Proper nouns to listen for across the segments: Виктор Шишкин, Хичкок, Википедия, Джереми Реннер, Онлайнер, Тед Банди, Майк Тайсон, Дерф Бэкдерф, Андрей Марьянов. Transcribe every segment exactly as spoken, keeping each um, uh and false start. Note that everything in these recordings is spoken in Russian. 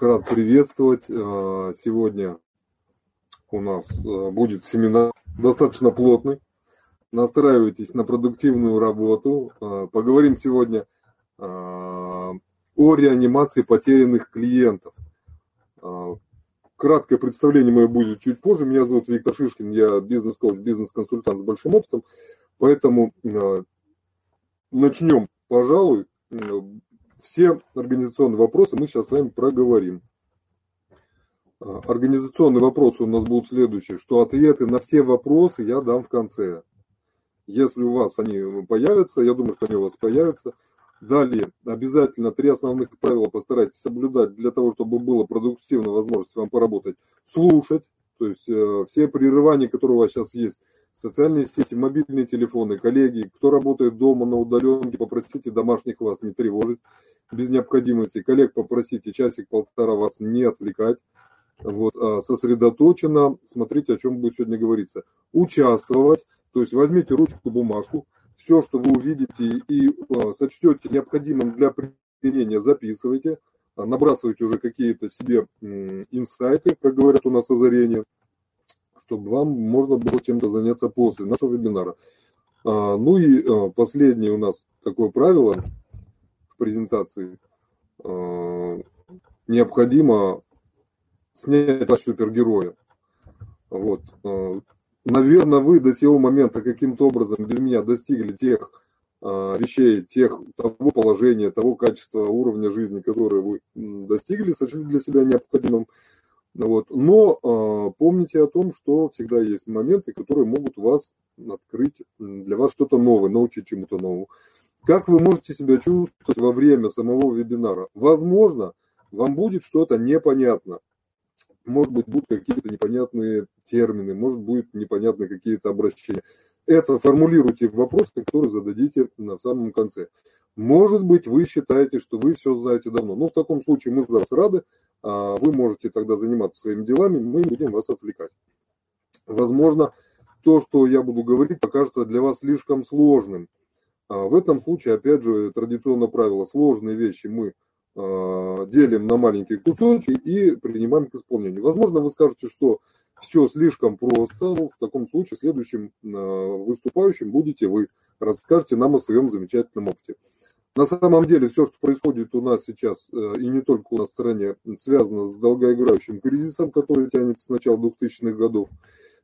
Рад приветствовать. Сегодня у нас будет семинар достаточно плотный. Настраивайтесь на продуктивную работу. Поговорим сегодня о реанимации потерянных клиентов. Краткое представление мое будет чуть позже. Меня зовут Виктор Шишкин, я бизнес-коуч, бизнес-консультант с большим опытом. Поэтому начнем, пожалуй. Все организационные вопросы мы сейчас с вами проговорим. Организационные вопросы у нас будут следующие, что ответы на все вопросы я дам в конце. Если у вас они появятся, я думаю, что они у вас появятся. Далее, обязательно три основных правила постарайтесь соблюдать для того, чтобы была продуктивная возможность вам поработать. Слушать, то есть все прерывания, которые у вас сейчас есть. Социальные сети, мобильные телефоны, коллеги, кто работает дома на удаленке, попросите домашних вас не тревожить без необходимости. Коллег попросите часик-полтора вас не отвлекать. Вот, сосредоточенно смотрите, о чем будет сегодня говориться. Участвовать, то есть возьмите ручку, бумажку, все, что вы увидите и сочтете необходимым для применения, записывайте, набрасывайте уже какие-то себе инсайты, как говорят у нас озарения, чтобы вам можно было чем-то заняться после нашего вебинара. Ну и последнее у нас такое правило в презентации. Необходимо снять ваш супергероя. Вот. Наверное, вы до сего момента каким-то образом без меня достигли тех вещей, тех, того положения, того качества, уровня жизни, которое вы достигли, сочли для себя необходимым. Вот. Но э, помните о том, что всегда есть моменты, которые могут вас открыть, для вас что-то новое, научить чему-то новому. Как вы можете себя чувствовать во время самого вебинара? Возможно, вам будет что-то непонятно. Может быть, будут какие-то непонятные термины, может быть, непонятны какие-то обращения. Это формулируйте в вопросы, которые зададите в самом конце. Может быть, вы считаете, что вы все знаете давно. Но в таком случае мы за вас рады. Вы можете тогда заниматься своими делами, мы не будем вас отвлекать. Возможно, то, что я буду говорить, покажется для вас слишком сложным. В этом случае, опять же, традиционное правило, сложные вещи мы делим на маленькие кусочки и принимаем к исполнению. Возможно, вы скажете, что все слишком просто, в таком случае следующим выступающим будете вы, расскажете нам о своем замечательном опыте. На самом деле, все, что происходит у нас сейчас, и не только у нас в стране, связано с долгоиграющим кризисом, который тянется с начала двухтысячных годов.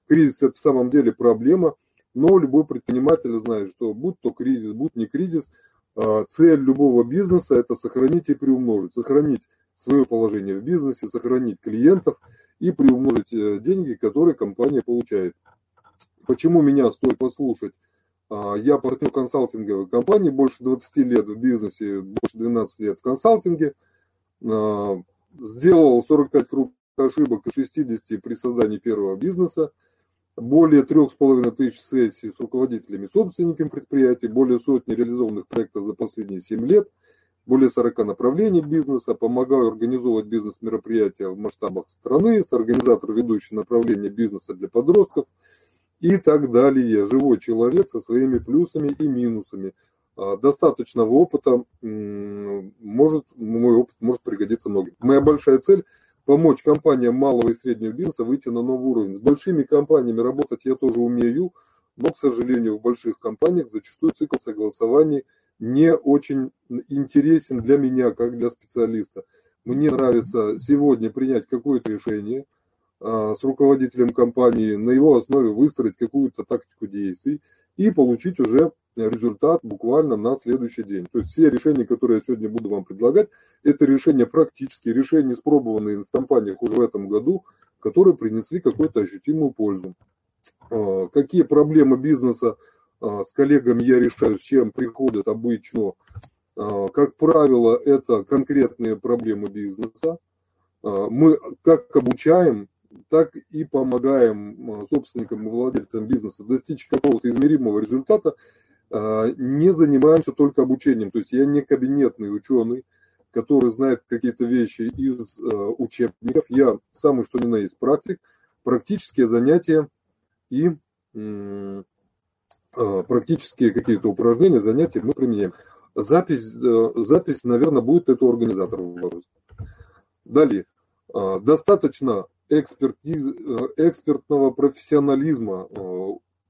Кризис – это в самом деле проблема, но любой предприниматель знает, что будь то кризис, будь не кризис, цель любого бизнеса – это сохранить и приумножить. Сохранить свое положение в бизнесе, сохранить клиентов и приумножить деньги, которые компания получает. Почему меня стоит послушать? Я партнер консалтинговой компании, больше двадцать лет в бизнесе, больше двенадцать лет в консалтинге. Сделал сорок пять крупных ошибок и шестьдесят при создании первого бизнеса. Более трёх с половиной тысяч сессий с руководителями и собственниками предприятий. Более сотни реализованных проектов за последние семь лет. Более сорока направлений бизнеса. Помогаю организовывать бизнес-мероприятия в масштабах страны. Соорганизатор ведущий направление бизнеса для подростков. И так далее. Живой человек со своими плюсами и минусами. Достаточного опыта может, мой опыт может пригодиться многим. Моя большая цель – помочь компаниям малого и среднего бизнеса выйти на новый уровень. С большими компаниями работать я тоже умею, но, к сожалению, в больших компаниях зачастую цикл согласований не очень интересен для меня, как для специалиста. Мне нравится сегодня принять какое-то решение с руководителем компании, на его основе выстроить какую-то тактику действий и получить уже результат буквально на следующий день. То есть все решения, которые я сегодня буду вам предлагать, это решения практические, решения, испробованные в компаниях уже в этом году, которые принесли какую-то ощутимую пользу. Какие проблемы бизнеса с коллегами я решаю, с чем приходят обычно? Как правило, это конкретные проблемы бизнеса. Мы как обучаем, так и помогаем собственникам и владельцам бизнеса достичь какого-то измеримого результата, не занимаемся только обучением. То есть я не кабинетный ученый, который знает какие-то вещи из учебников. Я самый что ни на есть практик, практические занятия и практические какие-то упражнения, занятия мы применяем. Запись, запись наверное, будет это у организаторов. Далее. Достаточно экспертиз, экспертного профессионализма.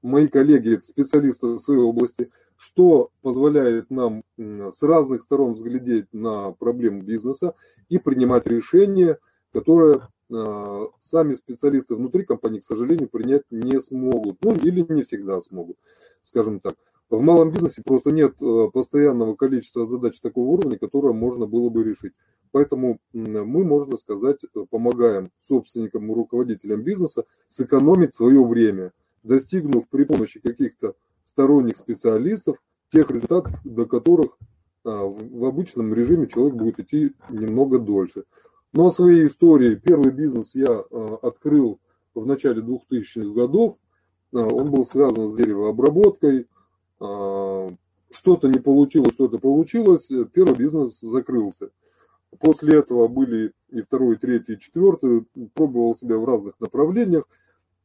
Мои коллеги, специалисты в своей области, что позволяет нам с разных сторон взглядеть на проблему бизнеса и принимать решения, которые сами специалисты внутри компании, к сожалению, принять не смогут. Ну, или не всегда смогут, скажем так. В малом бизнесе просто нет постоянного количества задач такого уровня, которое можно было бы решить. Поэтому мы, можно сказать, помогаем собственникам и руководителям бизнеса сэкономить свое время, достигнув при помощи каких-то сторонних специалистов тех результатов, до которых в обычном режиме человек будет идти немного дольше. Но о своей истории. Первый бизнес я открыл в начале двухтысячных годов. Он был связан с деревообработкой. Что-то не получилось, что-то получилось. Первый бизнес закрылся. После этого были и второй, и третий, и четвертый. Пробовал себя в разных направлениях.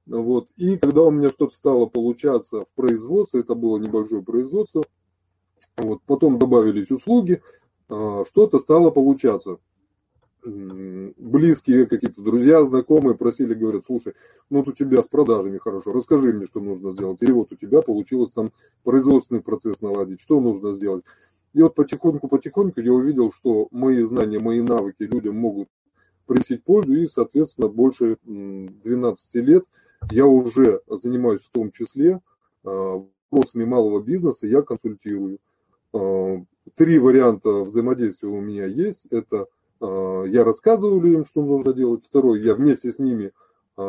Вот. И когда у меня что-то стало получаться в производстве, это было небольшое производство, вот, потом добавились услуги, что-то стало получаться. Близкие какие-то друзья, знакомые просили, говорят: слушай, ну вот у тебя с продажами хорошо, расскажи мне, что нужно сделать. Или вот у тебя получилось там производственный процесс наладить, что нужно сделать. И вот потихоньку-потихоньку я увидел, что мои знания, мои навыки людям могут принести пользу. И, соответственно, больше двенадцати лет я уже занимаюсь в том числе вопросами малого бизнеса, я консультирую. Три варианта взаимодействия у меня есть. Это я рассказываю людям, что нужно делать. Второй, я вместе с ними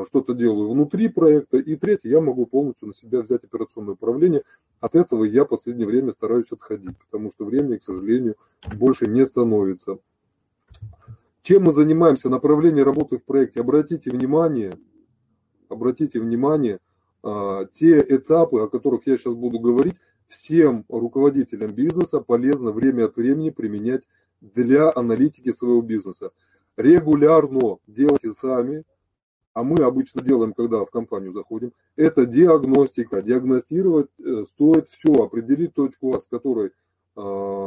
что-то делаю внутри проекта. И третий, я могу полностью на себя взять операционное управление. От этого я в последнее время стараюсь отходить, потому что времени, к сожалению, больше не становится. Чем мы занимаемся? Направление работы в проекте. Обратите внимание, обратите внимание, те этапы, о которых я сейчас буду говорить, всем руководителям бизнеса полезно время от времени применять для аналитики своего бизнеса. Регулярно делайте сами, а мы обычно делаем, когда в компанию заходим, это диагностика. Диагностировать стоит все, определить точку, с которой э,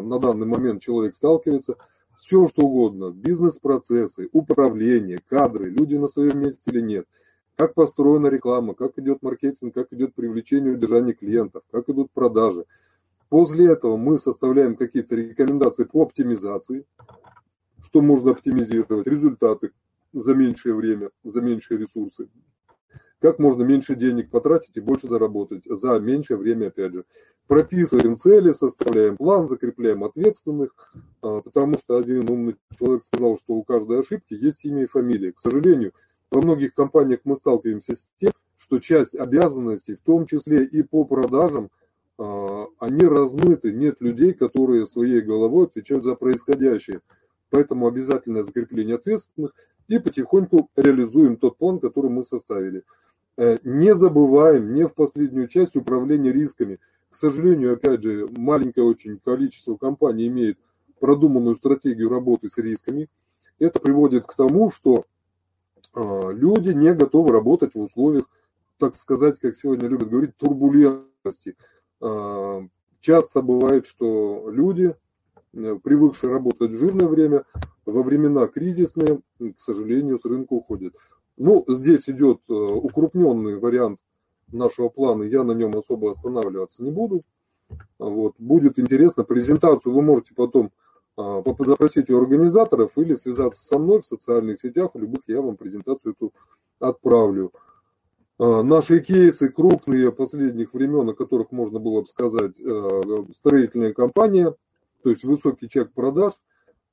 на данный момент человек сталкивается, все что угодно, бизнес-процессы, управление, кадры, люди на своем месте или нет, как построена реклама, как идет маркетинг, как идет привлечение и удержание клиентов, как идут продажи. После этого мы составляем какие-то рекомендации по оптимизации, что можно оптимизировать, результаты за меньшее время, за меньшие ресурсы, как можно меньше денег потратить и больше заработать за меньшее время, опять же. Прописываем цели, составляем план, закрепляем ответственных, потому что один умный человек сказал, что у каждой ошибки есть имя и фамилия. К сожалению, во многих компаниях мы сталкиваемся с тем, что часть обязанностей, в том числе и по продажам, они размыты, нет людей, которые своей головой отвечают за происходящее. Поэтому обязательное закрепление ответственных и потихоньку реализуем тот план, который мы составили. Не забываем, не в последнюю часть, управление рисками. К сожалению, опять же, маленькое очень количество компаний имеет продуманную стратегию работы с рисками. Это приводит к тому, что люди не готовы работать в условиях, так сказать, как сегодня любят говорить, турбулентности. Часто бывает, что люди, привыкшие работать в жирное время, во времена кризисные, к сожалению, с рынка уходят. Ну, здесь идет укрупненный вариант нашего плана, я на нем особо останавливаться не буду. Вот. Будет интересно, презентацию вы можете потом запросить у организаторов или связаться со мной в социальных сетях, в любых, я вам презентацию эту отправлю. Наши кейсы крупные последних времен, о которых можно было бы сказать, строительная компания, то есть высокий чек продаж,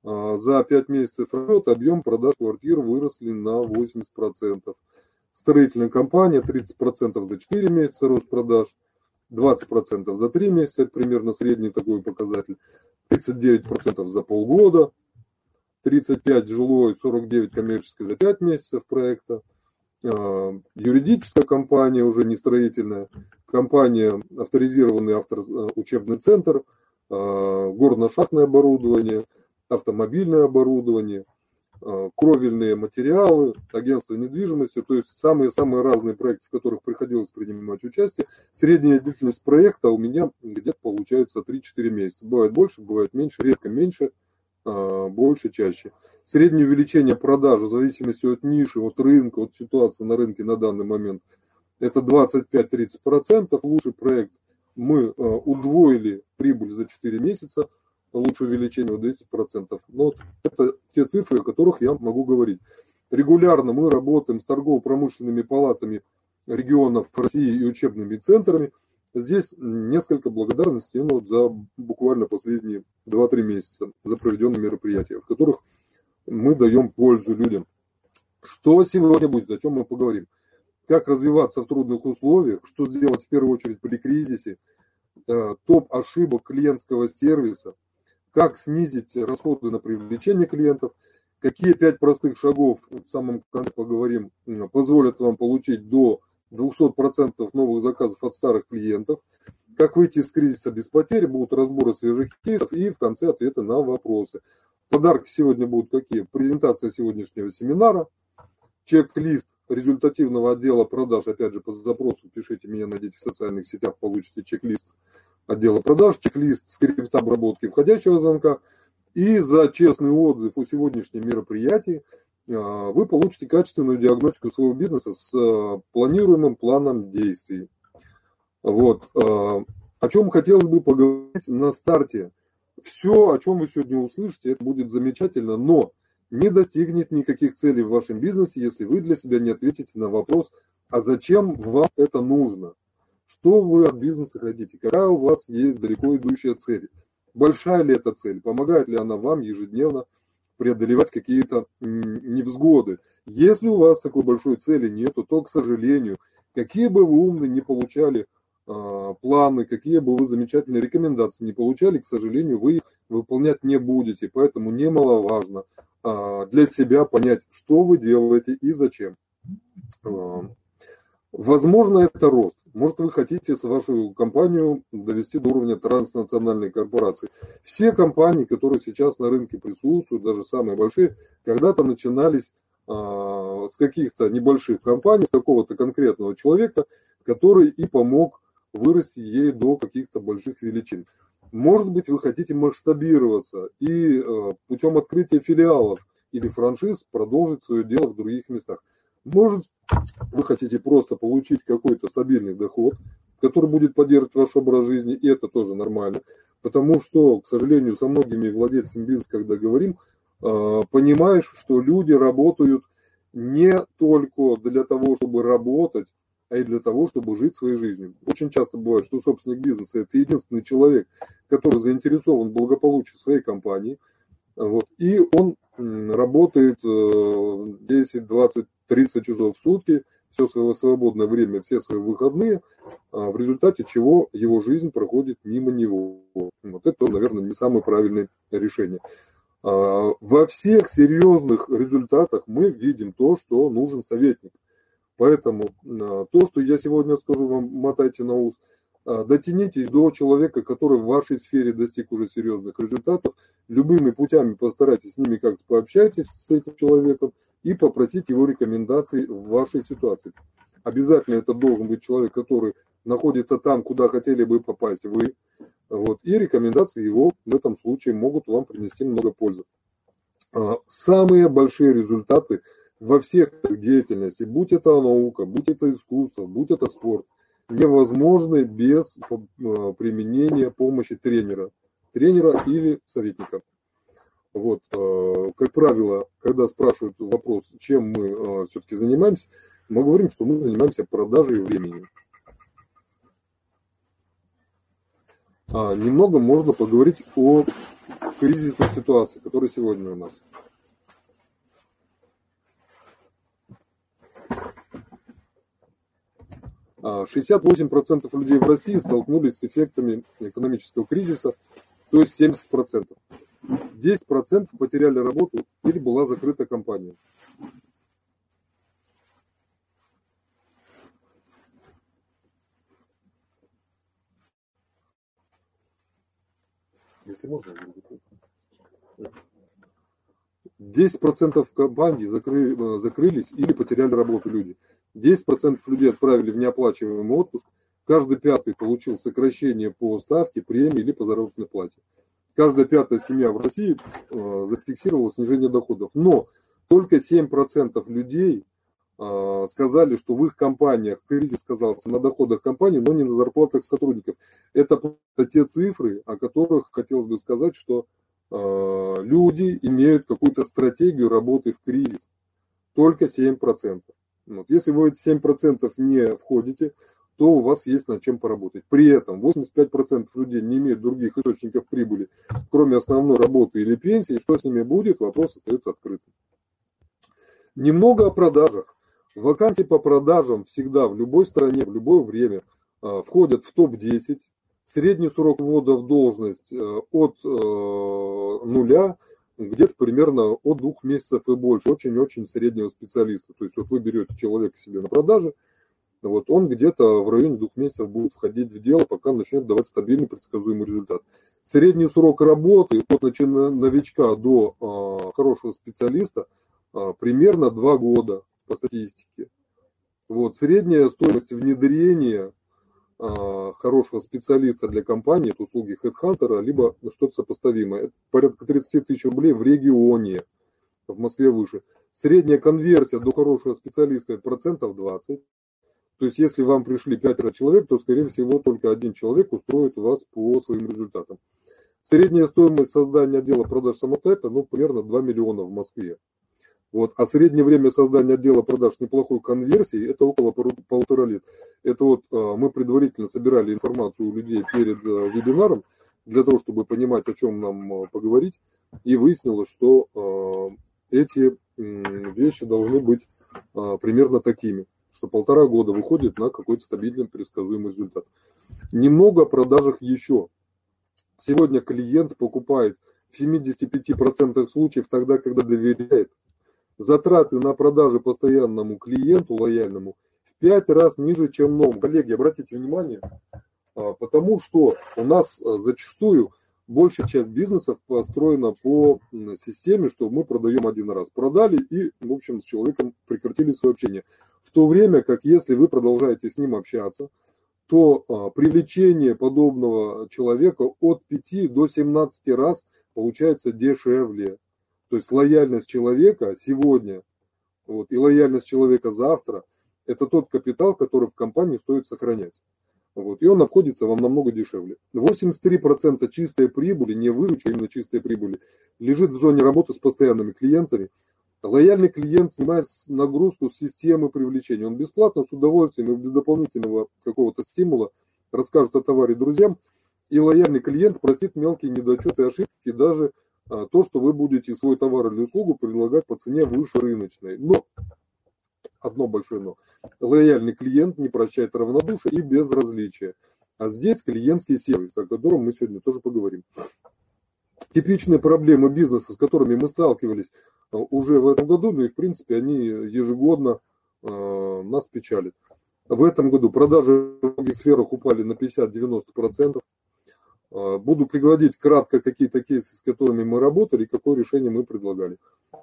за пять месяцев работы объем продаж квартир выросли на восемьдесят процентов. Строительная компания тридцать процентов за четыре месяца рост продаж, двадцать процентов за три месяца, примерно средний такой показатель, тридцать девять процентов за полгода, тридцать пять процентов жилой, сорок девять процентов коммерческой за пять месяцев проекта. Юридическая компания, уже не строительная, компания, авторизированный автор, учебный центр, горно-шахтное оборудование, автомобильное оборудование, кровельные материалы, агентство недвижимости, то есть самые-самые разные проекты, в которых приходилось принимать участие. Средняя длительность проекта у меня где-то получается три-четыре месяца. Бывает больше, бывает меньше, редко меньше, больше, чаще. Среднее увеличение продаж в зависимости от ниши, от рынка, от ситуации на рынке на данный момент, это двадцать пять - тридцать процентов. Лучший проект мы удвоили прибыль за четыре месяца, лучшее увеличение в двести процентов. Но вот это те цифры, о которых я могу говорить. Регулярно мы работаем с торгово-промышленными палатами регионов России и учебными центрами. Здесь несколько благодарностей ну, за буквально последние два-три месяца за проведенные мероприятия, в которых мы даем пользу людям. Что сегодня будет, о чем мы поговорим? Как развиваться в трудных условиях, что сделать в первую очередь при кризисе, топ ошибок клиентского сервиса, как снизить расходы на привлечение клиентов, какие пять простых шагов, в самом конце поговорим, позволят вам получить до двести процентов новых заказов от старых клиентов, как выйти из кризиса без потерь, будут разборы свежих кейсов и в конце ответы на вопросы. Подарки сегодня будут какие? Презентация сегодняшнего семинара, чек-лист результативного отдела продаж, опять же по запросу пишите меня, найдите в социальных сетях, получите чек-лист отдела продаж, чек-лист скрипта обработки входящего звонка и за честный отзыв о сегодняшнем мероприятии. Вы получите качественную диагностику своего бизнеса с планируемым планом действий. Вот. О чем хотелось бы поговорить на старте. Все, о чем вы сегодня услышите, это будет замечательно, но не достигнет никаких целей в вашем бизнесе, если вы для себя не ответите на вопрос, а зачем вам это нужно? Что вы от бизнеса хотите? Какая у вас есть далеко идущая цель? Большая ли эта цель? Помогает ли она вам ежедневно преодолевать какие-то невзгоды? Если у вас такой большой цели нету, то, к сожалению, какие бы вы умные не получали э, планы, какие бы вы замечательные рекомендации не получали, к сожалению, вы их выполнять не будете. Поэтому немаловажно э, для себя понять, что вы делаете и зачем. Э, возможно, это рост. Может, вы хотите вашу компанию довести до уровня транснациональной корпорации. Все компании, которые сейчас на рынке присутствуют, даже самые большие, когда-то начинались а, с каких-то небольших компаний, с какого-то конкретного человека, который и помог вырасти ей до каких-то больших величин. Может быть, вы хотите масштабироваться и а, путем открытия филиалов или франшиз продолжить свое дело в других местах. Может, вы хотите просто получить какой-то стабильный доход, который будет поддерживать ваш образ жизни, и это тоже нормально. Потому что, к сожалению, со многими владельцами бизнеса, когда говорим, понимаешь, что люди работают не только для того, чтобы работать, а и для того, чтобы жить своей жизнью. Очень часто бывает, что собственник бизнеса – это единственный человек, который заинтересован в благополучии своей компании. Вот, и он работает десять, двадцать, тридцать часов в сутки, все свое свободное время, все свои выходные, в результате чего его жизнь проходит мимо него. Вот это, наверное, не самое правильное решение. Во всех серьезных результатах мы видим то, что нужен советник. Поэтому то, что я сегодня скажу вам, мотайте на ус. Дотянитесь до человека, который в вашей сфере достиг уже серьезных результатов. Любыми путями постарайтесь с ними как-то пообщайтесь с этим человеком и попросите его рекомендаций в вашей ситуации. Обязательно это должен быть человек, который находится там, куда хотели бы попасть вы. Вот, и рекомендации его в этом случае могут вам принести много пользы. Самые большие результаты во всех деятельностях, будь это наука, будь это искусство, будь это спорт, невозможны без применения помощи тренера, тренера или советника. Вот, как правило, когда спрашивают вопрос, чем мы все-таки занимаемся, мы говорим, что мы занимаемся продажей времени. Немного можно поговорить о кризисной ситуации, которая сегодня у нас. шестьдесят восемь процентов людей в России столкнулись с эффектами экономического кризиса, то есть семьдесят процентов. десять процентов потеряли работу или была закрыта компания. Если можно, десять процентов компаний закры... закрылись или потеряли работу люди. десять процентов людей отправили в неоплачиваемый отпуск, каждый пятый получил сокращение по ставке, премии или по заработной плате. каждая пятая семья в России зафиксировала снижение доходов. Но только семь процентов людей сказали, что в их компаниях кризис сказался на доходах компании, но не на зарплатах сотрудников. Это те цифры, о которых хотелось бы сказать, что люди имеют какую-то стратегию работы в кризис. Только семь процентов. Вот. Если вы эти семь процентов не входите, то у вас есть над чем поработать. При этом восемьдесят пять процентов людей не имеют других источников прибыли, кроме основной работы или пенсии. Что с ними будет, вопрос остается открытым. Немного о продажах. Вакансии по продажам всегда в любой стране, в любое время входят в топ десять. Средний срок ввода в должность от нуля где-то примерно от двух месяцев и больше, очень-очень среднего специалиста. То есть вот вы берете человека себе на продажи, вот он где-то в районе двух месяцев будет входить в дело, пока начнет давать стабильный предсказуемый результат. Средний срок работы от новичка до э, хорошего специалиста э, примерно два года по статистике. Вот, средняя стоимость внедрения э, хорошего специалиста для компании, это услуги HeadHunter, либо что-то сопоставимое, это порядка тридцать тысяч рублей в регионе, в Москве выше. Средняя конверсия до хорошего специалиста процентов двадцать. То есть, если вам пришли пятеро человек, то, скорее всего, только один человек устроит вас по своим результатам. Средняя стоимость создания отдела продаж самостоятельно, ну, примерно два миллиона в Москве. Вот. А среднее время создания отдела продаж неплохой конверсии, это около полутора лет. Это вот мы предварительно собирали информацию у людей перед вебинаром, для того, чтобы понимать, о чем нам поговорить. И выяснилось, что эти вещи должны быть примерно такими, что полтора года выходит на какой-то стабильный предсказуемый результат. Немного о продажах еще. Сегодня клиент покупает в семидесяти пяти процентах случаев тогда, когда доверяет. Затраты на продажи постоянному клиенту, лояльному, в пять раз ниже, чем новому. Коллеги, обратите внимание, потому что у нас зачастую большая часть бизнесов построена по системе, что мы продаем один раз. Продали и, в общем, с человеком прекратили свое общение. В то время как, если вы продолжаете с ним общаться, то а, привлечение подобного человека от пяти до семнадцати раз получается дешевле. То есть лояльность человека сегодня вот, и лояльность человека завтра – это тот капитал, который в компании стоит сохранять. Вот, и он обходится вам намного дешевле. восемьдесят три процента чистой прибыли, не выручка, именно чистой прибыли, лежит в зоне работы с постоянными клиентами. Лояльный клиент снимает нагрузку с системы привлечения. Он бесплатно, с удовольствием и без дополнительного какого-то стимула расскажет о товаре друзьям. И лояльный клиент простит мелкие недочеты, ошибки, даже а, то, что вы будете свой товар или услугу предлагать по цене выше рыночной. Но, одно большое но, лояльный клиент не прощает равнодушие и безразличие. А здесь клиентский сервис, о котором мы сегодня тоже поговорим. Типичные проблемы бизнеса, с которыми мы сталкивались уже в этом году, ну и в принципе они ежегодно э, нас печалят. В этом году продажи в других сферах упали на пятьдесят-девяносто процентов. Э, буду приводить кратко какие-то кейсы, с которыми мы работали, и какое решение мы предлагали.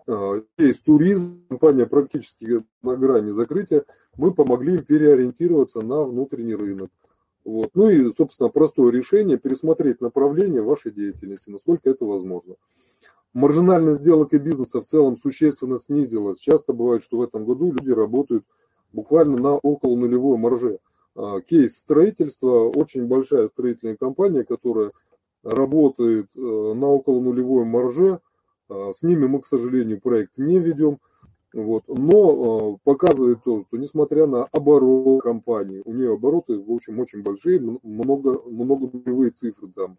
Э, кейс туризм, компания практически на грани закрытия, мы помогли им переориентироваться на внутренний рынок. Вот. Ну и, собственно, простое решение – пересмотреть направление вашей деятельности, насколько это возможно. Маржинальность сделок и бизнеса в целом существенно снизилась. Часто бывает, что в этом году люди работают буквально на около нулевой марже. Кейс строительства, очень большая строительная компания, которая работает на около нулевой марже. С ними мы, к сожалению, проект не ведем. Вот. Но э, показывает то, что несмотря на оборот компании, у нее обороты, в общем, очень большие, много, много нулевые цифры там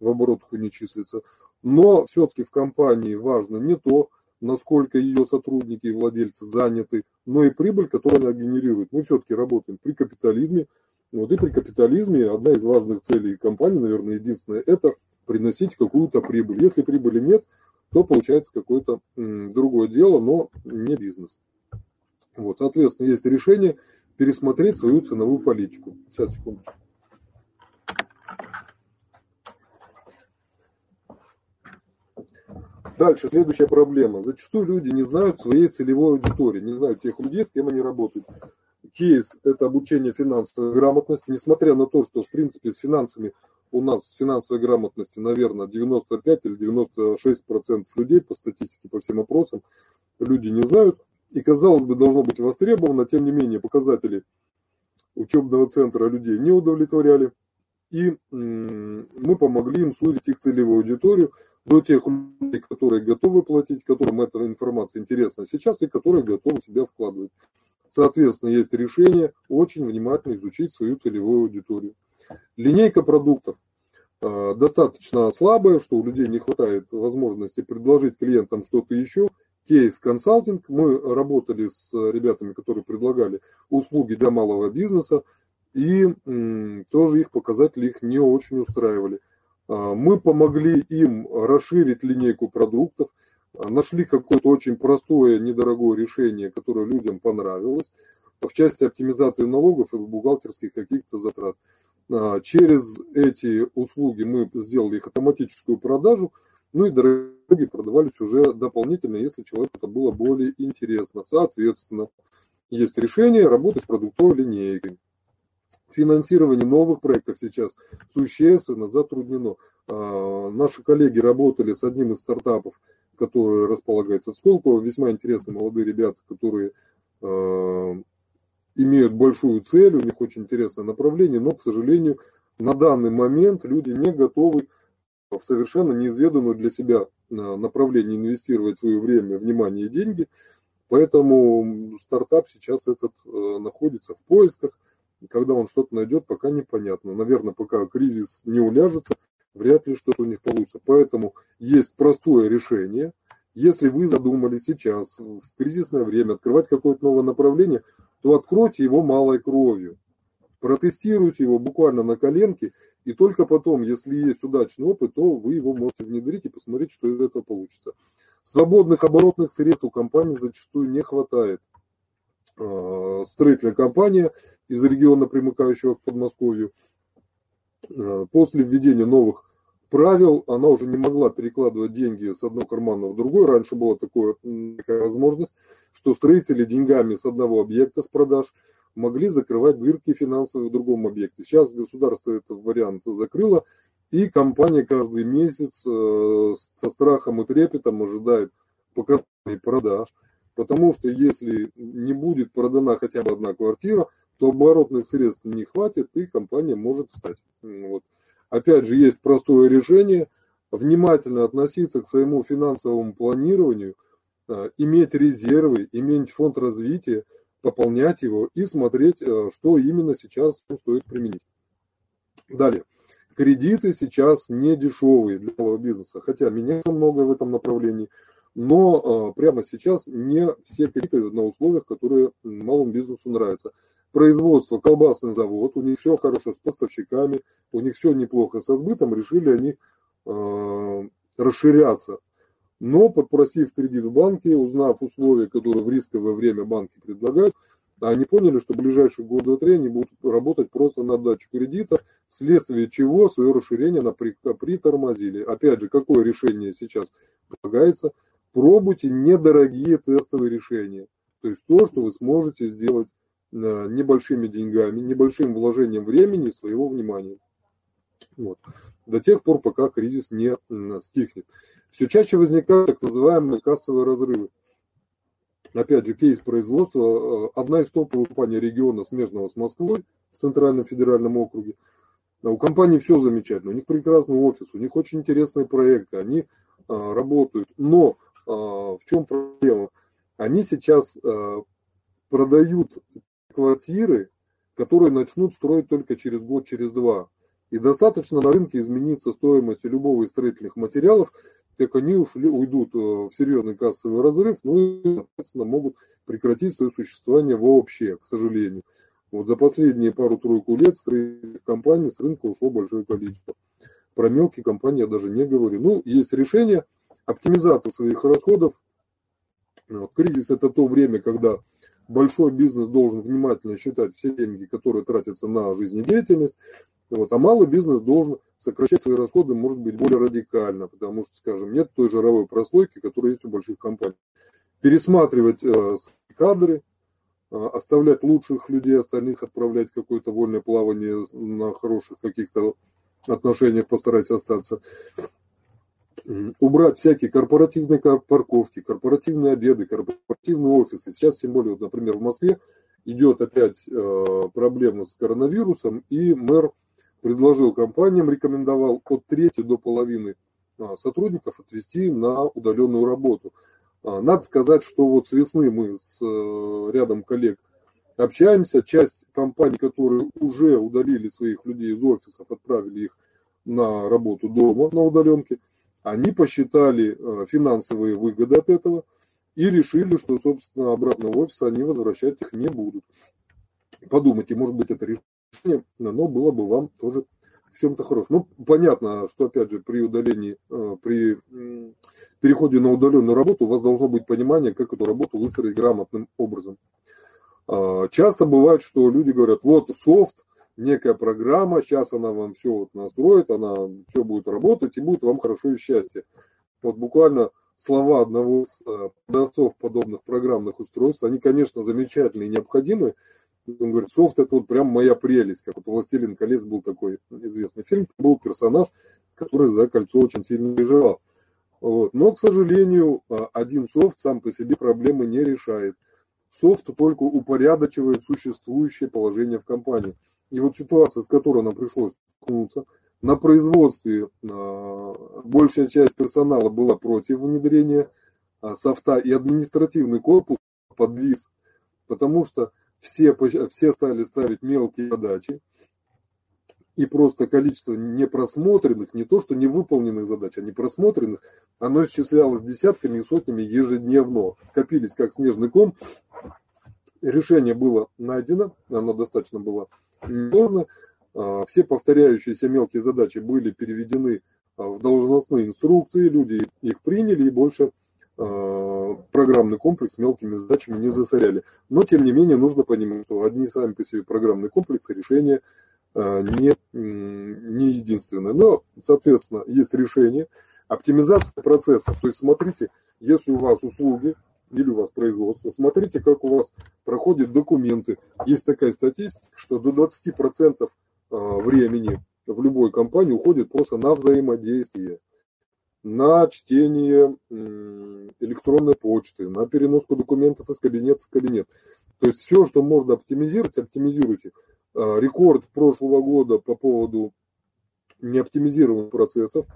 в оборотах не числится. Но все-таки в компании важно не то, насколько ее сотрудники и владельцы заняты, но и прибыль, которую она генерирует. Мы все-таки работаем при капитализме. Вот и при капитализме одна из важных целей компании, наверное, единственная, это приносить какую-то прибыль. Если прибыли нет, то получается какое-то другое дело, но не бизнес. Вот, соответственно, есть решение пересмотреть свою ценовую политику. Сейчас, секундочку. Дальше, следующая проблема. Зачастую люди не знают своей целевой аудитории, не знают тех людей, с кем они работают. Кейс – это обучение финансовой грамотности. Несмотря на то, что, в принципе, с финансами у нас с финансовой грамотности, наверное, девяносто пять или девяносто шесть процентов людей по статистике, по всем опросам, люди не знают. И, казалось бы, должно быть востребовано, тем не менее, показатели учебного центра людей не удовлетворяли. И мы помогли им сузить их целевую аудиторию до тех людей, которые готовы платить, которым эта информация интересна сейчас и которые готовы себя вкладывать. Соответственно, есть решение очень внимательно изучить свою целевую аудиторию. Линейка продуктов э, достаточно слабая, что у людей не хватает возможности предложить клиентам что-то еще. Кейс-консалтинг. Мы работали с ребятами, которые предлагали услуги для малого бизнеса, и м, тоже их показатели их не очень устраивали. Э, мы помогли им расширить линейку продуктов, нашли какое-то очень простое, недорогое решение, которое людям понравилось в части оптимизации налогов и бухгалтерских каких-то затрат. Через эти услуги мы сделали их автоматическую продажу, ну и дорогие продавались уже дополнительно, если человеку это было более интересно. Соответственно, есть решение работать с продуктовой линейкой. Финансирование новых проектов сейчас существенно затруднено. Наши коллеги работали с одним из стартапов, который располагается в Сколково. Весьма интересные молодые ребята, которые имеют большую цель, у них очень интересное направление, но, к сожалению, на данный момент люди не готовы в совершенно неизведанную для себя направление инвестировать свое время, внимание и деньги, поэтому стартап сейчас этот находится в поисках, и когда он что-то найдет, пока непонятно. Наверное, пока кризис не уляжется, вряд ли что-то у них получится, поэтому есть простое решение. Если вы задумали сейчас, в кризисное время, открывать какое-то новое направление, то откройте его малой кровью, протестируйте его буквально на коленке, и только потом, если есть удачный опыт, то вы его можете внедрить и посмотреть, что из этого получится. Свободных оборотных средств у компании зачастую не хватает. Строительная компания из региона, примыкающего к Подмосковью, после введения новых правил, она уже не могла перекладывать деньги с одного кармана в другой. Раньше была такая, такая возможность, что строители деньгами с одного объекта, с продаж, могли закрывать дырки финансовые в другом объекте. Сейчас государство этот вариант закрыло, и компания каждый месяц э, со страхом и трепетом ожидает показаний продаж, потому что если не будет продана хотя бы одна квартира, то оборотных средств не хватит, и компания может встать. Вот. Опять же, есть простое решение – внимательно относиться к своему финансовому планированию, иметь резервы, иметь фонд развития, пополнять его и смотреть, что именно сейчас стоит применить. Далее. Кредиты сейчас не дешевые для малого бизнеса, хотя меняется многое в этом направлении, но прямо сейчас не все кредиты на условиях, которые малому бизнесу нравятся. Производство, колбасный завод, у них все хорошо с поставщиками, у них все неплохо со сбытом, решили они э, расширяться. Но, попросив кредит в банке, узнав условия, которые в рисковое время банки предлагают, они поняли, что в ближайшие года три они будут работать просто на отдачу кредита, вследствие чего свое расширение на притормозили. Опять же, какое решение сейчас предлагается? Пробуйте недорогие тестовые решения, то есть то, что вы сможете сделать небольшими деньгами, небольшим вложением времени и своего внимания. Вот. До тех пор, пока кризис не стихнет. Все чаще возникают так называемые кассовые разрывы. Опять же, кейс производства. Одна из топовых компаний региона, смежного с Москвой, в Центральном федеральном округе. У компании все замечательно. У них прекрасный офис, у них очень интересные проекты, они а, работают. Но а, в чем проблема? Они сейчас а, продают квартиры, которые начнут строить только через год, через два. И достаточно на рынке измениться стоимость любого из строительных материалов, как они ушли, уйдут в серьезный кассовый разрыв, ну и, соответственно, могут прекратить свое существование вообще, к сожалению. Вот за последние пару-тройку лет строительных компаний с рынка ушло большое количество. Про мелкие компании я даже не говорю. Ну, есть решение, оптимизация своих расходов. Кризис – это то время, когда большой бизнес должен внимательно считать все деньги, которые тратятся на жизнедеятельность, вот, а малый бизнес должен сокращать свои расходы, может быть, более радикально, потому что, скажем, нет той жировой прослойки, которая есть у больших компаний. Пересматривать э, кадры, э, оставлять лучших людей, остальных отправлять в какое-то вольное плавание на хороших каких-то отношениях постараюсь остаться. Убрать всякие корпоративные парковки, корпоративные обеды, корпоративные офисы. Сейчас, тем более, вот, например, в Москве идет опять э, проблема с коронавирусом, и мэр предложил компаниям, рекомендовал от трети до половины а, сотрудников отвести на удаленную работу. А, надо сказать, что вот с весны мы с э, рядом коллег общаемся. Часть компаний, которые уже удалили своих людей из офисов, отправили их на работу дома, на удаленке, они посчитали э, финансовые выгоды от этого и решили, что, собственно, обратно в офис они возвращать их не будут. Подумайте, может быть, это решение, но было бы вам тоже в чем-то хорошее. Ну, понятно, что, опять же, при удалении, э, при э, переходе на удаленную работу у вас должно быть понимание, как эту работу выстроить грамотным образом. Э, часто бывает, что люди говорят, вот софт, некая программа, сейчас она вам все вот настроит, она все будет работать и будет вам хорошо и счастье. Вот буквально слова одного из продавцов подобных программных устройств, они, конечно, замечательные и необходимы. Он говорит, софт это вот прям моя прелесть, как вот «Властелин колец» был такой известный фильм, был персонаж, который за кольцо очень сильно переживал. Вот. Но, к сожалению, один софт сам по себе проблемы не решает. Софт только упорядочивает существующее положение в компании. И вот ситуация, с которой нам пришлось столкнуться, на производстве э, большая часть персонала была против внедрения э, софта, и административный корпус подвис, потому что все, все стали ставить мелкие задачи, и просто количество непросмотренных, не то что невыполненных задач, а непросмотренных, оно исчислялось десятками и сотнями ежедневно, копились как снежный ком. Решение было найдено, оно достаточно было сложно. Все повторяющиеся мелкие задачи были переведены в должностные инструкции, люди их приняли и больше программный комплекс мелкими задачами не засоряли. Но, тем не менее, нужно понимать, что одни сами по себе программные комплексы решения не, не единственное. Но, соответственно, есть решение. Оптимизация процессов. То есть, смотрите, если у вас услуги, или у вас производство, смотрите, как у вас проходят документы. Есть такая статистика, что до двадцати процентов времени в любой компании уходит просто на взаимодействие, на чтение электронной почты, на переноску документов из кабинета в кабинет. То есть все, что можно оптимизировать, оптимизируйте. Рекорд прошлого года по поводу неоптимизированных процессов.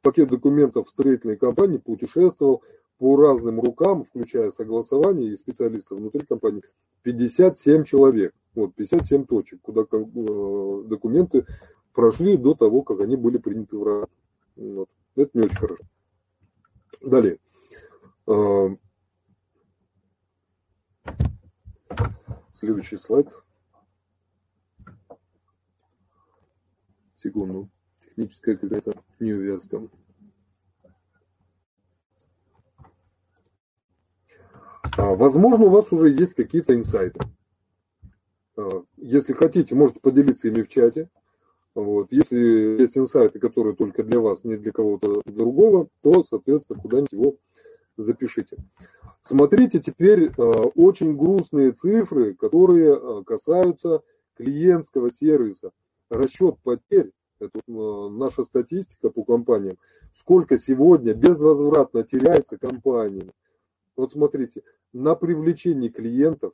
Пакет документов строительной компании путешествовал по разным рукам, включая согласование и специалистов внутри компании, пятьдесят семь человек, вот, пятьдесят семь точек, куда э, документы прошли до того, как они были приняты в работу. Вот. Это не очень хорошо. Далее. Э, следующий слайд. Секунду. Техническая какая-то неувязка. Возможно, у вас уже есть какие-то инсайты. Если хотите, можете поделиться ими в чате. Вот. Если есть инсайты, которые только для вас, не для кого-то другого, то, соответственно, куда-нибудь его запишите. Смотрите теперь очень грустные цифры, которые касаются клиентского сервиса. Расчет потерь, это наша статистика по компаниям, сколько сегодня безвозвратно теряется компаниями. Вот смотрите, на привлечении клиентов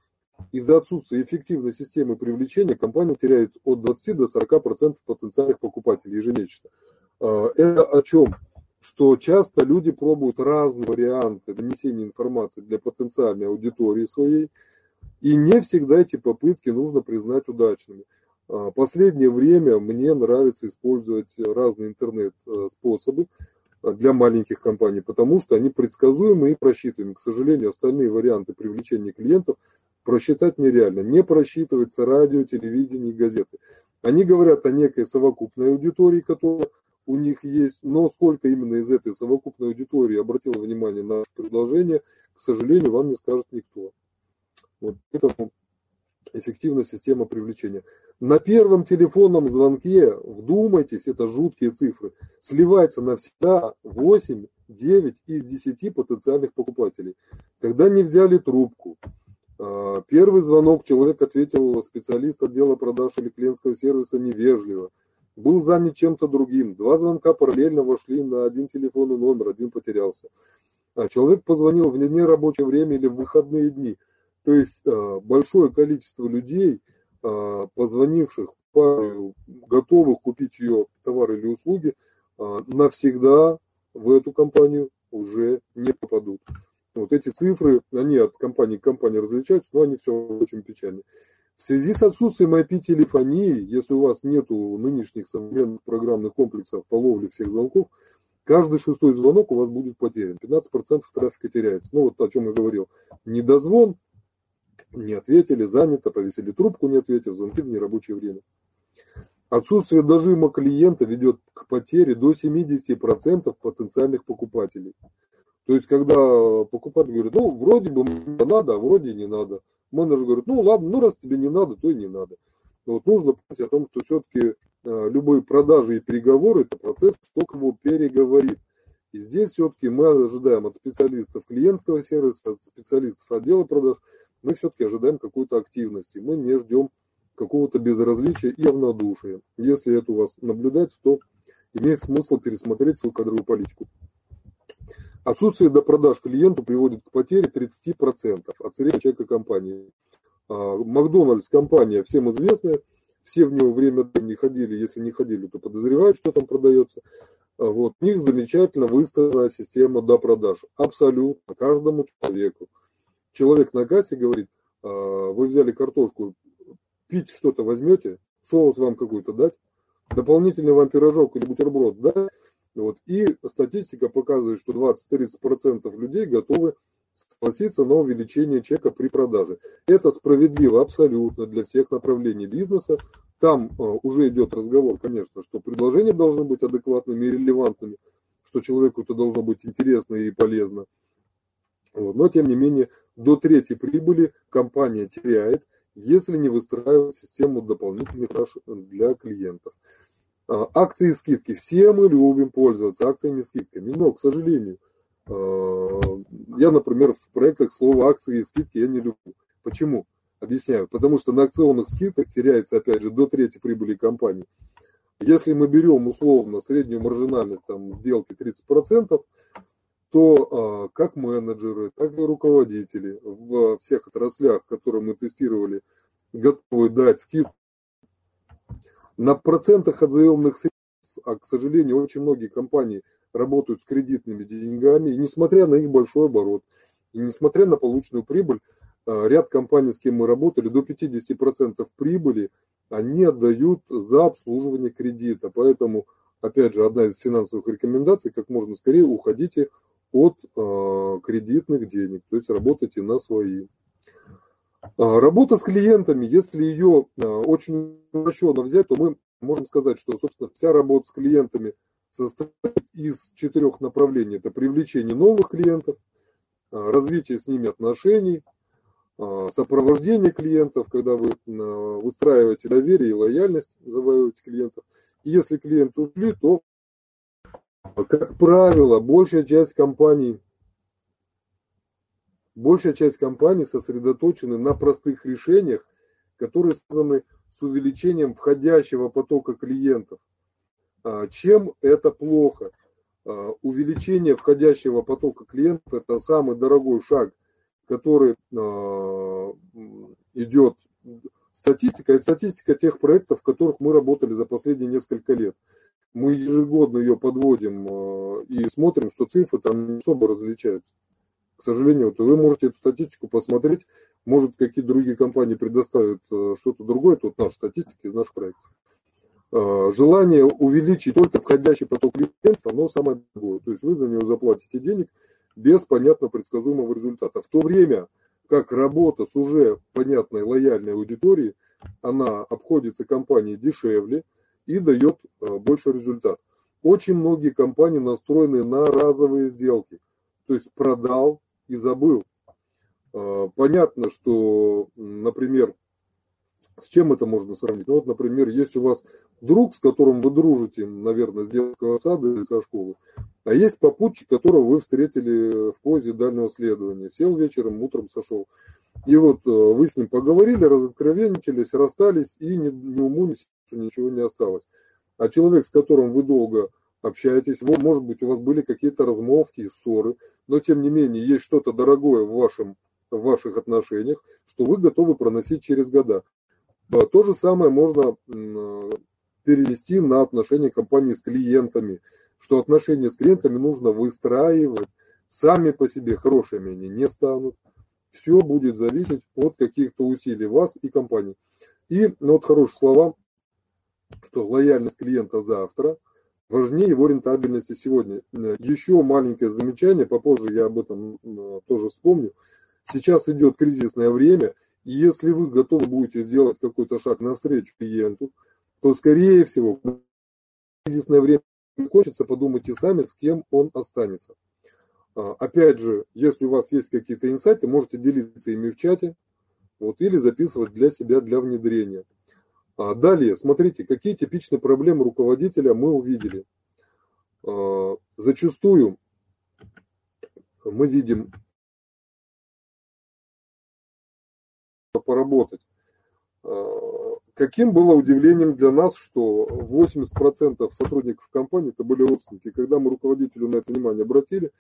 из-за отсутствия эффективной системы привлечения компания теряет от двадцати до сорока процентов потенциальных покупателей ежемесячно. Это о чем? Что часто люди пробуют разные варианты донесения информации для потенциальной аудитории своей, и не всегда эти попытки нужно признать удачными. Последнее время мне нравится использовать разные интернет-способы для маленьких компаний, потому что они предсказуемы и просчитываемы. К сожалению, остальные варианты привлечения клиентов просчитать нереально. Не просчитывается радио, телевидение, газеты. Они говорят о некой совокупной аудитории, которая у них есть, но сколько именно из этой совокупной аудитории обратило внимание на наше предложение, к сожалению, вам не скажет никто. Вот поэтому эффективная система привлечения. На первом телефонном звонке, вдумайтесь, это жуткие цифры, сливается навсегда восемь-девять из десяти потенциальных покупателей. Когда не взяли трубку, первый звонок человек ответил специалист отдела продаж или клиентского сервиса невежливо. Был занят чем-то другим. Два звонка параллельно вошли на один телефонный номер, один потерялся. А человек позвонил в нерабочее время или в выходные дни. То есть большое количество людей, позвонивших пару, готовых купить ее товар или услуги, навсегда в эту компанию уже не попадут. Вот эти цифры, они от компании к компании различаются, но они все очень печальны. В связи с отсутствием ай пи-телефонии, если у вас нет нынешних современных программных комплексов по ловле всех звонков, каждый шестой звонок у вас будет потерян. пятнадцать процентов трафика теряется. Ну вот о чем я говорил. Недозвон, не ответили, занято, повесили трубку, не ответив, звонки в нерабочее время. Отсутствие дожима клиента ведет к потере до семьдесят процентов потенциальных покупателей. То есть, когда покупатель говорит, ну, вроде бы мне надо, а вроде не надо. Менеджер говорит, ну, ладно, ну, раз тебе не надо, то и не надо. Но вот нужно помнить о том, что все-таки любые продажи и переговоры – это процесс, кто кого переговорит. И здесь все-таки мы ожидаем от специалистов клиентского сервиса, от специалистов отдела продаж, мы все-таки ожидаем какой-то активности. Мы не ждем какого-то безразличия и равнодушия. Если это у вас наблюдается, то имеет смысл пересмотреть свою кадровую политику. Отсутствие допродаж клиенту приводит к потере тридцать процентов от среднего чека компании. Макдональдс компания всем известная, все в него время не ходили, если не ходили, то подозревают, что там продается. Вот. У них замечательно выстроена система допродаж. Абсолютно каждому человеку. Человек на кассе говорит, вы взяли картошку, пить что-то возьмете, соус вам какой-то дать, дополнительный вам пирожок или бутерброд дать. Вот. И статистика показывает, что двадцать-тридцать процентов людей готовы согласиться на увеличение чека при продаже. Это справедливо абсолютно для всех направлений бизнеса. Там а, уже идет разговор, конечно, что предложения должны быть адекватными и релевантными, что человеку это должно быть интересно и полезно. Вот. Но, тем не менее, до трети прибыли компания теряет, если не выстраивает систему дополнительных продаж для клиентов. Акции и скидки. Все мы любим пользоваться акциями и скидками, но, к сожалению, я, например, в проектах слово акции и скидки я не люблю. Почему? Объясняю. Потому что на акционных скидках теряется, опять же, до трети прибыли компании. Если мы берем, условно, среднюю маржинальность там, сделки тридцать процентов, то как менеджеры, так и руководители в всех отраслях, которые мы тестировали, готовы дать скидку. На процентах от заемных средств, а, к сожалению, очень многие компании работают с кредитными деньгами, и несмотря на их большой оборот, и несмотря на полученную прибыль, ряд компаний, с кем мы работали, до пятьдесят процентов прибыли они отдают за обслуживание кредита. Поэтому, опять же, одна из финансовых рекомендаций, как можно скорее уходите от э, кредитных денег, то есть работайте на свои. Работа с клиентами, если ее очень упрощенно взять, то мы можем сказать, что, собственно, вся работа с клиентами состоит из четырех направлений. Это привлечение новых клиентов, развитие с ними отношений, сопровождение клиентов, когда вы выстраиваете доверие и лояльность, завоевываете клиентов. И если клиенты ушли, то, как правило, большая часть компаний... Большая часть компаний сосредоточена на простых решениях, которые связаны с увеличением входящего потока клиентов. Чем это плохо? Увеличение входящего потока клиентов – это самый дорогой шаг, который идет статистика. Это статистика тех проектов, в которых мы работали за последние несколько лет. Мы ежегодно ее подводим и смотрим, что цифры там не особо различаются. К сожалению, то вы можете эту статистику посмотреть, может, какие-то другие компании предоставят что-то другое, тут наша статистика из наших проектов. Желание увеличить только входящий поток клиентов, оно самое дорогое. То есть вы за него заплатите денег без понятно предсказуемого результата. В то время, как работа с уже понятной лояльной аудиторией, она обходится компании дешевле и дает больше результат. Очень многие компании настроены на разовые сделки. То есть продал и забыл. Понятно, что, например, с чем это можно сравнить? Ну, вот, например, есть у вас друг, с которым вы дружите, наверное, с детского сада или со школы, а есть попутчик, которого вы встретили в поезде дальнего следования. Сел вечером, утром сошел. И вот вы с ним поговорили, разоткровенничались, расстались, и ни, ни уму, ни сердцу ничего не осталось. А человек, с которым вы долго общаетесь, вот, может быть, у вас были какие-то размолвки и ссоры, но, тем не менее, есть что-то дорогое в, вашем, в ваших отношениях, что вы готовы проносить через года. То же самое можно перенести на отношения компании с клиентами, что отношения с клиентами нужно выстраивать. Сами по себе хорошими они не станут. Все будет зависеть от каких-то усилий вас и компании. И ну, вот хорошие слова, что лояльность клиента завтра важнее его рентабельности сегодня. Еще маленькое замечание, попозже я об этом тоже вспомню. Сейчас идет кризисное время, и если вы готовы будете сделать какой-то шаг навстречу клиенту, то, скорее всего, кризисное время кончится, подумайте сами, с кем он останется. Опять же, если у вас есть какие-то инсайты, можете делиться ими в чате, вот, или записывать для себя, для внедрения. А далее, смотрите, какие типичные проблемы руководителя мы увидели. А, зачастую мы видим поработать. А, каким было удивлением для нас, что восемьдесят процентов сотрудников компании это были родственники. Когда мы руководителю на это внимание обратили,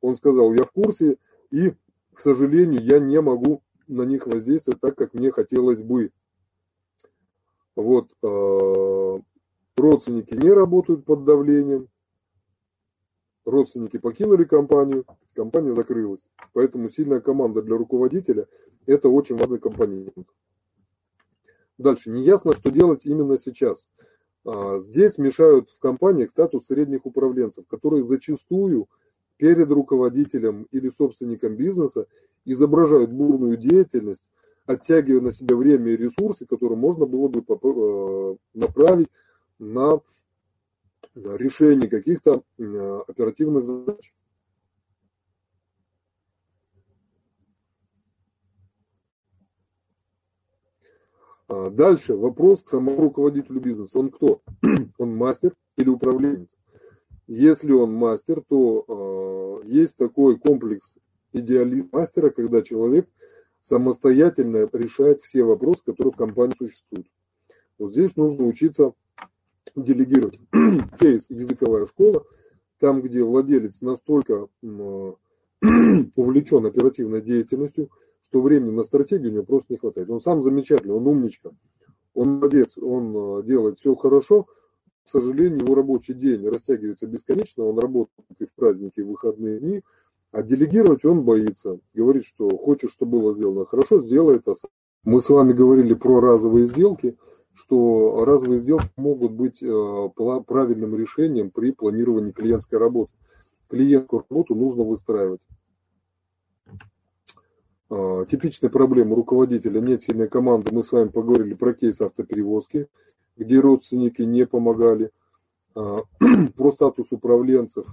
он сказал, я в курсе, и, к сожалению, я не могу на них воздействовать так, как мне хотелось бы. Вот, э, родственники не работают под давлением, родственники покинули компанию, компания закрылась. Поэтому сильная команда для руководителя – это очень важный компонент. Дальше. Неясно, что делать именно сейчас. Э, здесь мешают в компаниях статус средних управленцев, которые зачастую перед руководителем или собственником бизнеса изображают бурную деятельность, оттягивая на себя время и ресурсы, которые можно было бы направить на решение каких-то оперативных задач. Дальше вопрос к самому руководителю бизнеса. Он кто? Он мастер или управленец? Если он мастер, то есть такой комплекс идеализм мастера, когда человек самостоятельно решает все вопросы, которые в компании существуют. Вот здесь нужно учиться делегировать. Кейс «Языковая школа», там, где владелец настолько увлечен оперативной деятельностью, что времени на стратегию у него просто не хватает. Он сам замечательный, он умничка, он молодец, он делает все хорошо. К сожалению, его рабочий день растягивается бесконечно, он работает и в праздники, и в выходные дни. А делегировать он боится. Говорит, что хочет, чтобы было сделано хорошо, сделает. Мы с вами говорили про разовые сделки, что разовые сделки могут быть правильным решением при планировании клиентской работы. Клиентскую работу нужно выстраивать. Типичные проблемы руководителя нет сильной команды. Мы с вами поговорили про кейс автоперевозки, где родственники не помогали. Про статус управленцев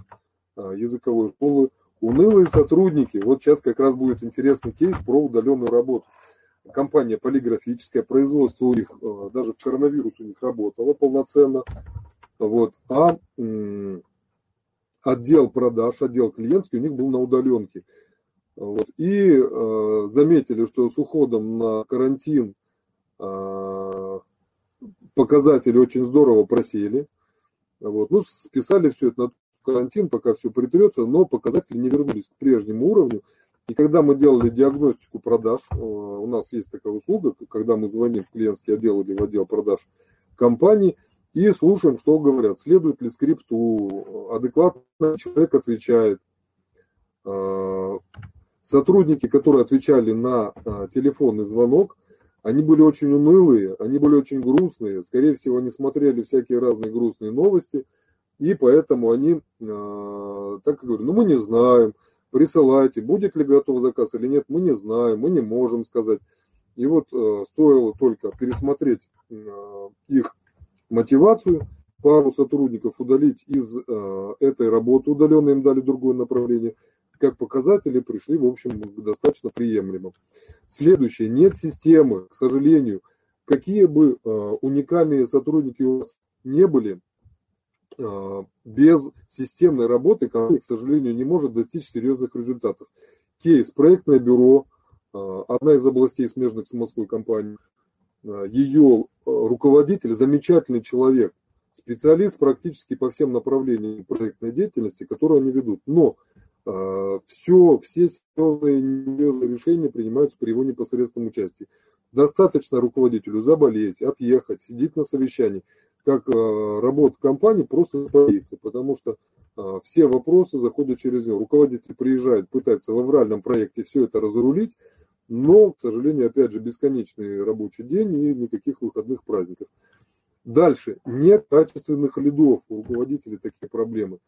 языковой школы. Унылые сотрудники. Вот сейчас как раз будет интересный кейс про удаленную работу. Компания полиграфическая, производство у них, даже в коронавирус у них работало полноценно. Вот. А м- отдел продаж, отдел клиентский у них был на удаленке. Вот. И э, заметили, что с уходом на карантин э, показатели очень здорово просели. Вот. Ну, списали все это на карантин, пока все притрется, но показатели не вернулись к прежнему уровню. И когда мы делали диагностику продаж, у нас есть такая услуга, когда мы звоним в клиентский отдел или в отдел продаж компании и слушаем, что говорят, следует ли скрипту, адекватно человек отвечает. Сотрудники, которые отвечали на телефонный звонок, они были очень унылые, они были очень грустные, скорее всего, они смотрели всякие разные грустные новости. И поэтому они, э, так и говорят, ну мы не знаем, присылайте, будет ли готов заказ или нет, мы не знаем, мы не можем сказать. И вот э, стоило только пересмотреть э, их мотивацию, пару сотрудников удалить из э, этой работы, удаленно им дали другое направление, как показатели пришли, в общем, к достаточно приемлемым. Следующее, нет системы, к сожалению, какие бы э, уникальные сотрудники у вас не были, без системной работы компания, к сожалению, не может достичь серьезных результатов. Кейс, проектное бюро, одна из областей смежных с Москвой компаний, ее руководитель, замечательный человек с специалист практически по всем направлениям проектной деятельности, которую они ведут. Но э, все, все серьезные решения принимаются при его непосредственном участии. Достаточно руководителю заболеть, отъехать, сидеть на совещании, как э, работа компании просто боится, потому что э, все вопросы заходят через него. Руководитель приезжает, пытается в авральном проекте все это разрулить, но, к сожалению, опять же, бесконечный рабочий день и никаких выходных праздников. Дальше. Нет качественных лидов. У руководителей такие проблемы.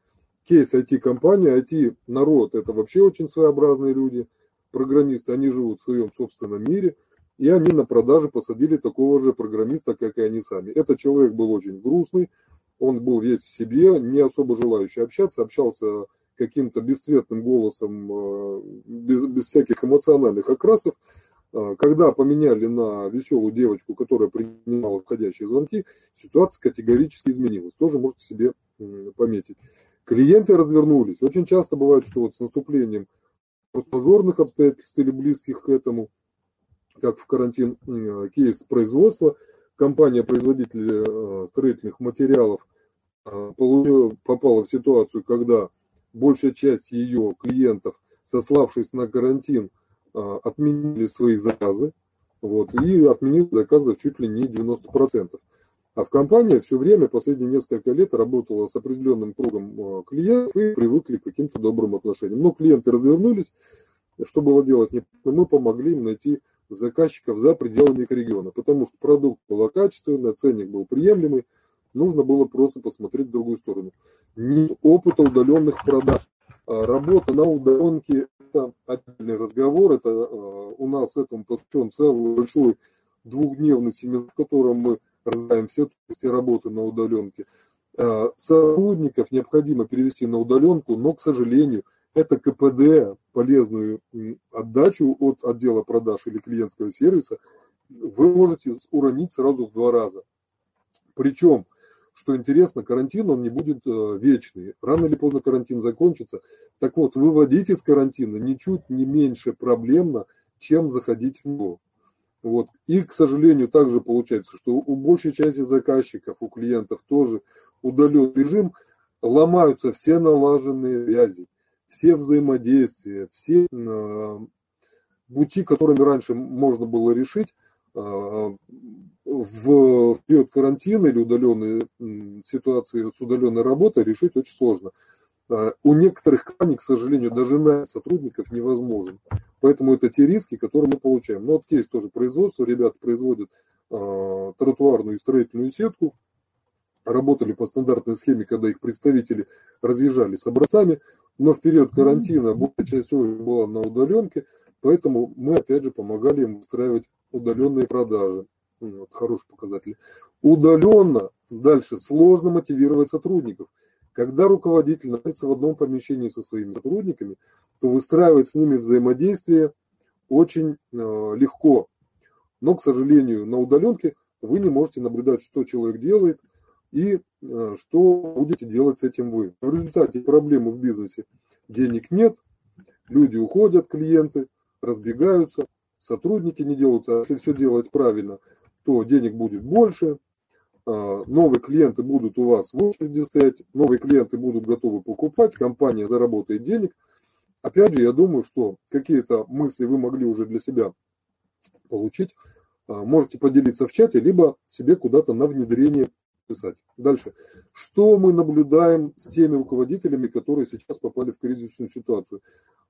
Кейс ай ти-компании, ай ти-народ – это вообще очень своеобразные люди. Программисты, они живут в своем собственном мире. И они на продаже посадили такого же программиста, как и они сами. Этот человек был очень грустный. Он был весь в себе, не особо желающий общаться. Общался каким-то бесцветным голосом, без, без всяких эмоциональных окрасов. Когда поменяли на веселую девочку, которая принимала входящие звонки, ситуация категорически изменилась. Тоже можете себе пометить. Клиенты развернулись. Очень часто бывает, что вот с наступлением форс-мажорных обстоятельств или близких к этому, как в карантин кейс производства, компания-производитель строительных материалов попала в ситуацию, когда большая часть ее клиентов, сославшись на карантин, отменили свои заказы, вот, и отменили заказы чуть ли не девяносто процентов. А в компании все время, последние несколько лет, работала с определенным кругом клиентов и привыкли к каким-то добрым отношениям. Но клиенты развернулись, что было делать, мы помогли им найти заказчиков за пределами их региона, потому что продукт был качественный, ценник был приемлемый, нужно было просто посмотреть в другую сторону. Нет опыта удаленных продаж. Работа на удаленке – это отдельный разговор. Это, у нас этому посвящен целый большой двухдневный семинар, в котором мы разбираем все трудности работы на удаленке. Сотрудников необходимо перевести на удаленку, но, к сожалению, это ка пэ дэ, полезную отдачу от отдела продаж или клиентского сервиса, вы можете уронить сразу в два раза. Причем, что интересно, карантин, он не будет э, вечный. Рано или поздно карантин закончится. Так вот, выводить из карантина ничуть не меньше проблемно, чем заходить в него. Вот. И, к сожалению, также получается, что у большей части заказчиков, у клиентов тоже удаленный режим, ломаются все налаженные связи, все взаимодействия, все э, пути, которыми раньше можно было решить, э, в период карантина или удаленной ситуации с удаленной работой решить очень сложно. У некоторых компаний, к сожалению, даже найм сотрудников невозможен. Поэтому это те риски, которые мы получаем. Но вот кейс тоже производства. Ребята производят э, тротуарную и строительную сетку. Работали по стандартной схеме, когда их представители разъезжали с образцами. Но в период карантина большая часть была на удаленке. Поэтому мы опять же помогали им выстраивать удаленные продажи. Вот, хороший показатель. Удаленно дальше сложно мотивировать сотрудников. Когда руководитель находится в одном помещении со своими сотрудниками, то выстраивать с ними взаимодействие очень э, легко. Но, к сожалению, на удаленке вы не можете наблюдать, что человек делает и э, что будете делать с этим вы. В результате проблемы в бизнесе. Денег нет, люди уходят, клиенты разбегаются, сотрудники не делаются. А если все делать правильно, то денег будет больше, новые клиенты будут у вас в очереди стоять, новые клиенты будут готовы покупать, компания заработает денег. Опять же, я думаю, что какие-то мысли вы могли уже для себя получить. Можете поделиться в чате, либо себе куда-то на внедрение писать. Дальше. Что мы наблюдаем с теми руководителями, которые сейчас попали в кризисную ситуацию?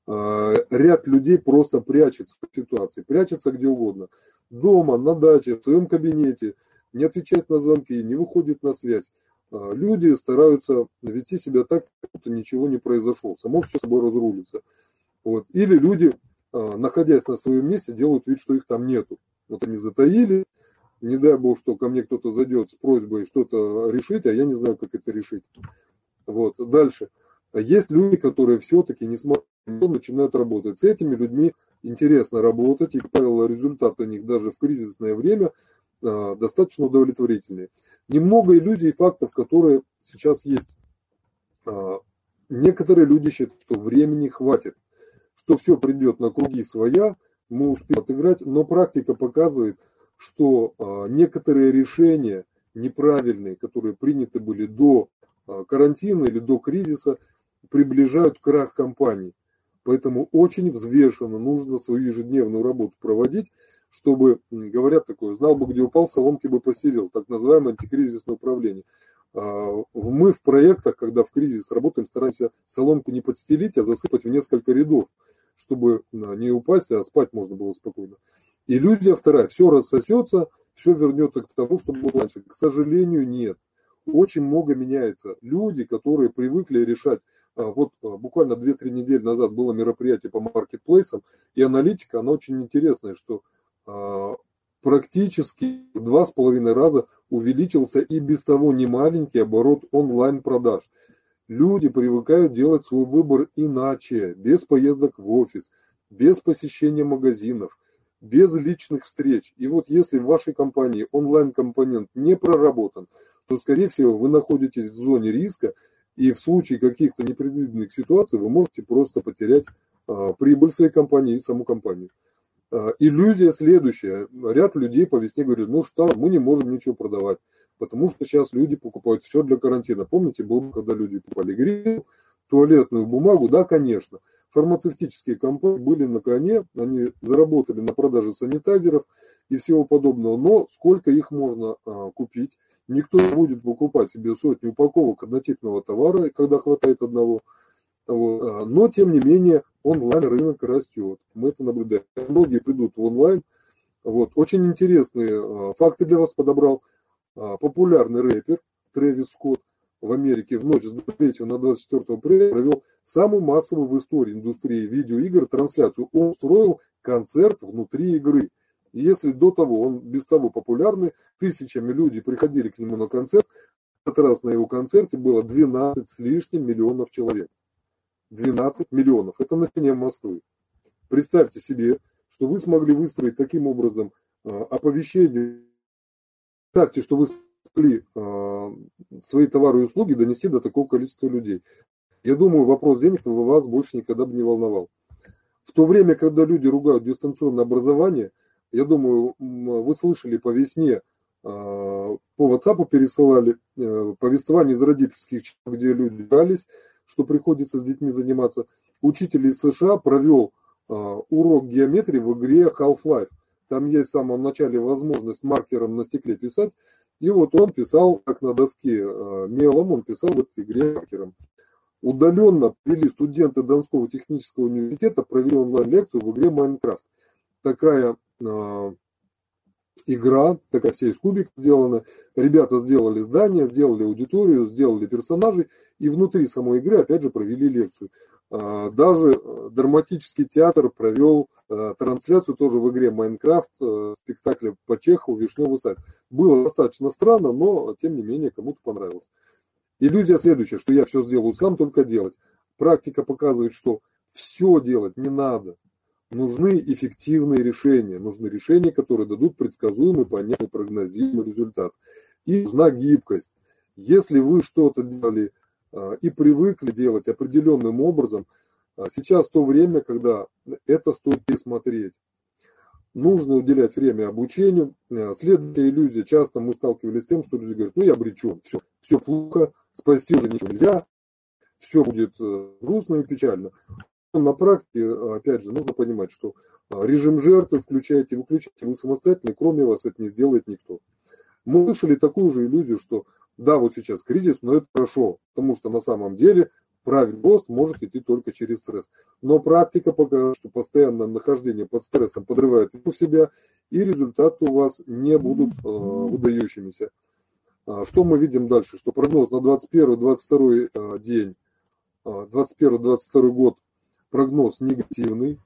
Ряд людей просто прячется в ситуации, прячется где угодно. Дома, на даче, в своем кабинете, не отвечает на звонки, не выходит на связь. Люди стараются вести себя так, как будто ничего не произошло, само все собой разрулится. Вот. Или люди, находясь на своем месте, делают вид, что их там нету. Вот они затаили, не дай бог, что ко мне кто-то зайдет с просьбой что-то решить, а я не знаю, как это решить. Вот. Дальше. Есть люди, которые все-таки, несмотря на то, начинают работать. С этими людьми интересно работать, и, как правило, результаты у них даже в кризисное время э, достаточно удовлетворительные. Немного иллюзий и фактов, которые сейчас есть. Э, некоторые люди считают, что времени хватит, что все придет на круги своя, мы успеем отыграть, но практика показывает, что э, некоторые решения неправильные, которые приняты были до карантина или до кризиса, приближают крах компаний. Поэтому очень взвешенно нужно свою ежедневную работу проводить, чтобы, говорят такое, знал бы, где упал, соломки бы постелил, так называемое антикризисное управление. Мы в проектах, когда в кризис работаем, стараемся соломку не подстелить, а засыпать в несколько рядов, чтобы не упасть, а спать можно было спокойно. Иллюзия вторая. Все рассосется, все вернется к тому, что было раньше. К сожалению, нет. Очень много меняется. Люди, которые привыкли решать, вот буквально две-три недели назад было мероприятие по маркетплейсам, и аналитика, она очень интересная, что практически в два с половиной раза увеличился и без того немаленький оборот онлайн-продаж. Люди привыкают делать свой выбор иначе, без поездок в офис, без посещения магазинов, без личных встреч. И вот если в вашей компании онлайн-компонент не проработан, то, скорее всего, вы находитесь в зоне риска, и в случае каких-то непредвиденных ситуаций вы можете просто потерять а, прибыль своей компании и саму компанию. Иллюзия следующая. Ряд людей по весне говорят, ну что, мы не можем ничего продавать, потому что сейчас люди покупают все для карантина. Помните, было, когда люди покупали грим, туалетную бумагу? Да, конечно. Фармацевтические компании были на коне, они заработали на продаже санитайзеров и всего подобного, но сколько их можно а, купить? Никто не будет покупать себе сотни упаковок однотипного товара, когда хватает одного. Но, тем не менее, онлайн-рынок растет. Мы это наблюдаем. Многие придут в онлайн. Вот. Очень интересные факты для вас подобрал популярный рэпер Трэвис Скотт в Америке в ночь с третьего на двадцать четвёртое апреля провел самую массовую в истории индустрии видеоигр трансляцию. Он устроил концерт внутри игры. И если до того он без того популярный, тысячами людей приходили к нему на концерт, в этот раз на его концерте было двенадцать с лишним миллионов человек. двенадцать миллионов. Это население Москвы. Представьте себе, что вы смогли выстроить таким образом э, оповещение. Представьте, что вы смогли э, свои товары и услуги донести до такого количества людей. Я думаю, вопрос денег вас больше никогда бы не волновал. В то время, когда люди ругают дистанционное образование, я думаю, вы слышали по весне, э, по WhatsApp пересылали э, повествование из родительских чатов, где люди дрались, что приходится с детьми заниматься. Учитель из США провел э, урок геометрии в игре Half-Life. Там есть в самом начале возможность маркером на стекле писать. И вот он писал, как на доске э, мелом, он писал в этой игре маркером. Удаленно привели студенты Донского технического университета, провели онлайн-лекцию в игре Minecraft. Такая э, игра, такая вся из кубиков сделана. Ребята сделали здание, сделали аудиторию, сделали персонажей. И внутри самой игры, опять же, провели лекцию. Даже драматический театр провел трансляцию тоже в игре Майнкрафт, спектакля по Чехову «Вишневый сад». Было достаточно странно, но, тем не менее, кому-то понравилось. Иллюзия следующая, что я все сделаю сам, только делать. Практика показывает, что все делать не надо. Нужны эффективные решения. Нужны решения, которые дадут предсказуемый, понятный, прогнозируемый результат. И нужна гибкость. Если вы что-то делали и привыкли делать определенным образом, сейчас то время, когда это стоит пересмотреть. Нужно уделять время обучению. Следующая иллюзия. Часто мы сталкивались с тем, что люди говорят, ну я обречен, все, все плохо, спасти уже ничего нельзя, все будет грустно и печально. На практике, опять же, нужно понимать, что режим жертвы включаете, выключаете вы самостоятельно, кроме вас это не сделает никто. Мы слышали такую же иллюзию, что да, вот сейчас кризис, но это хорошо, потому что на самом деле правильный рост может идти только через стресс. Но практика показывает, что постоянное нахождение под стрессом подрывает его в себя, и результаты у вас не будут э, выдающимися. Что мы видим дальше? Что прогноз на двадцать первый двадцать второй день, двадцать первый двадцать второй год, прогноз негативный.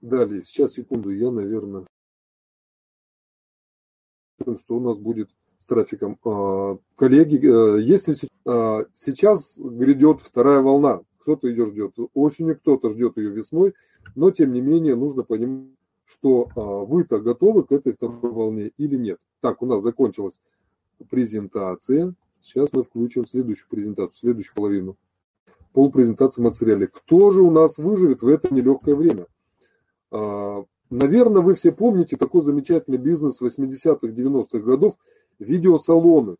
Далее, сейчас, секунду, я, наверное... что у нас будет с трафиком. Коллеги, если сейчас грядет вторая волна, кто-то ее ждет осенью, кто-то ждет ее весной, но тем не менее нужно понимать, что вы-то готовы к этой второй волне или нет. Так, у нас закончилась презентация. Сейчас мы включим следующую презентацию, следующую половину. Полпрезентации в материале. Кто же у нас выживет в это нелегкое время? Наверное, вы все помните такой замечательный бизнес восьмидесятых, девяностых годов, видеосалоны.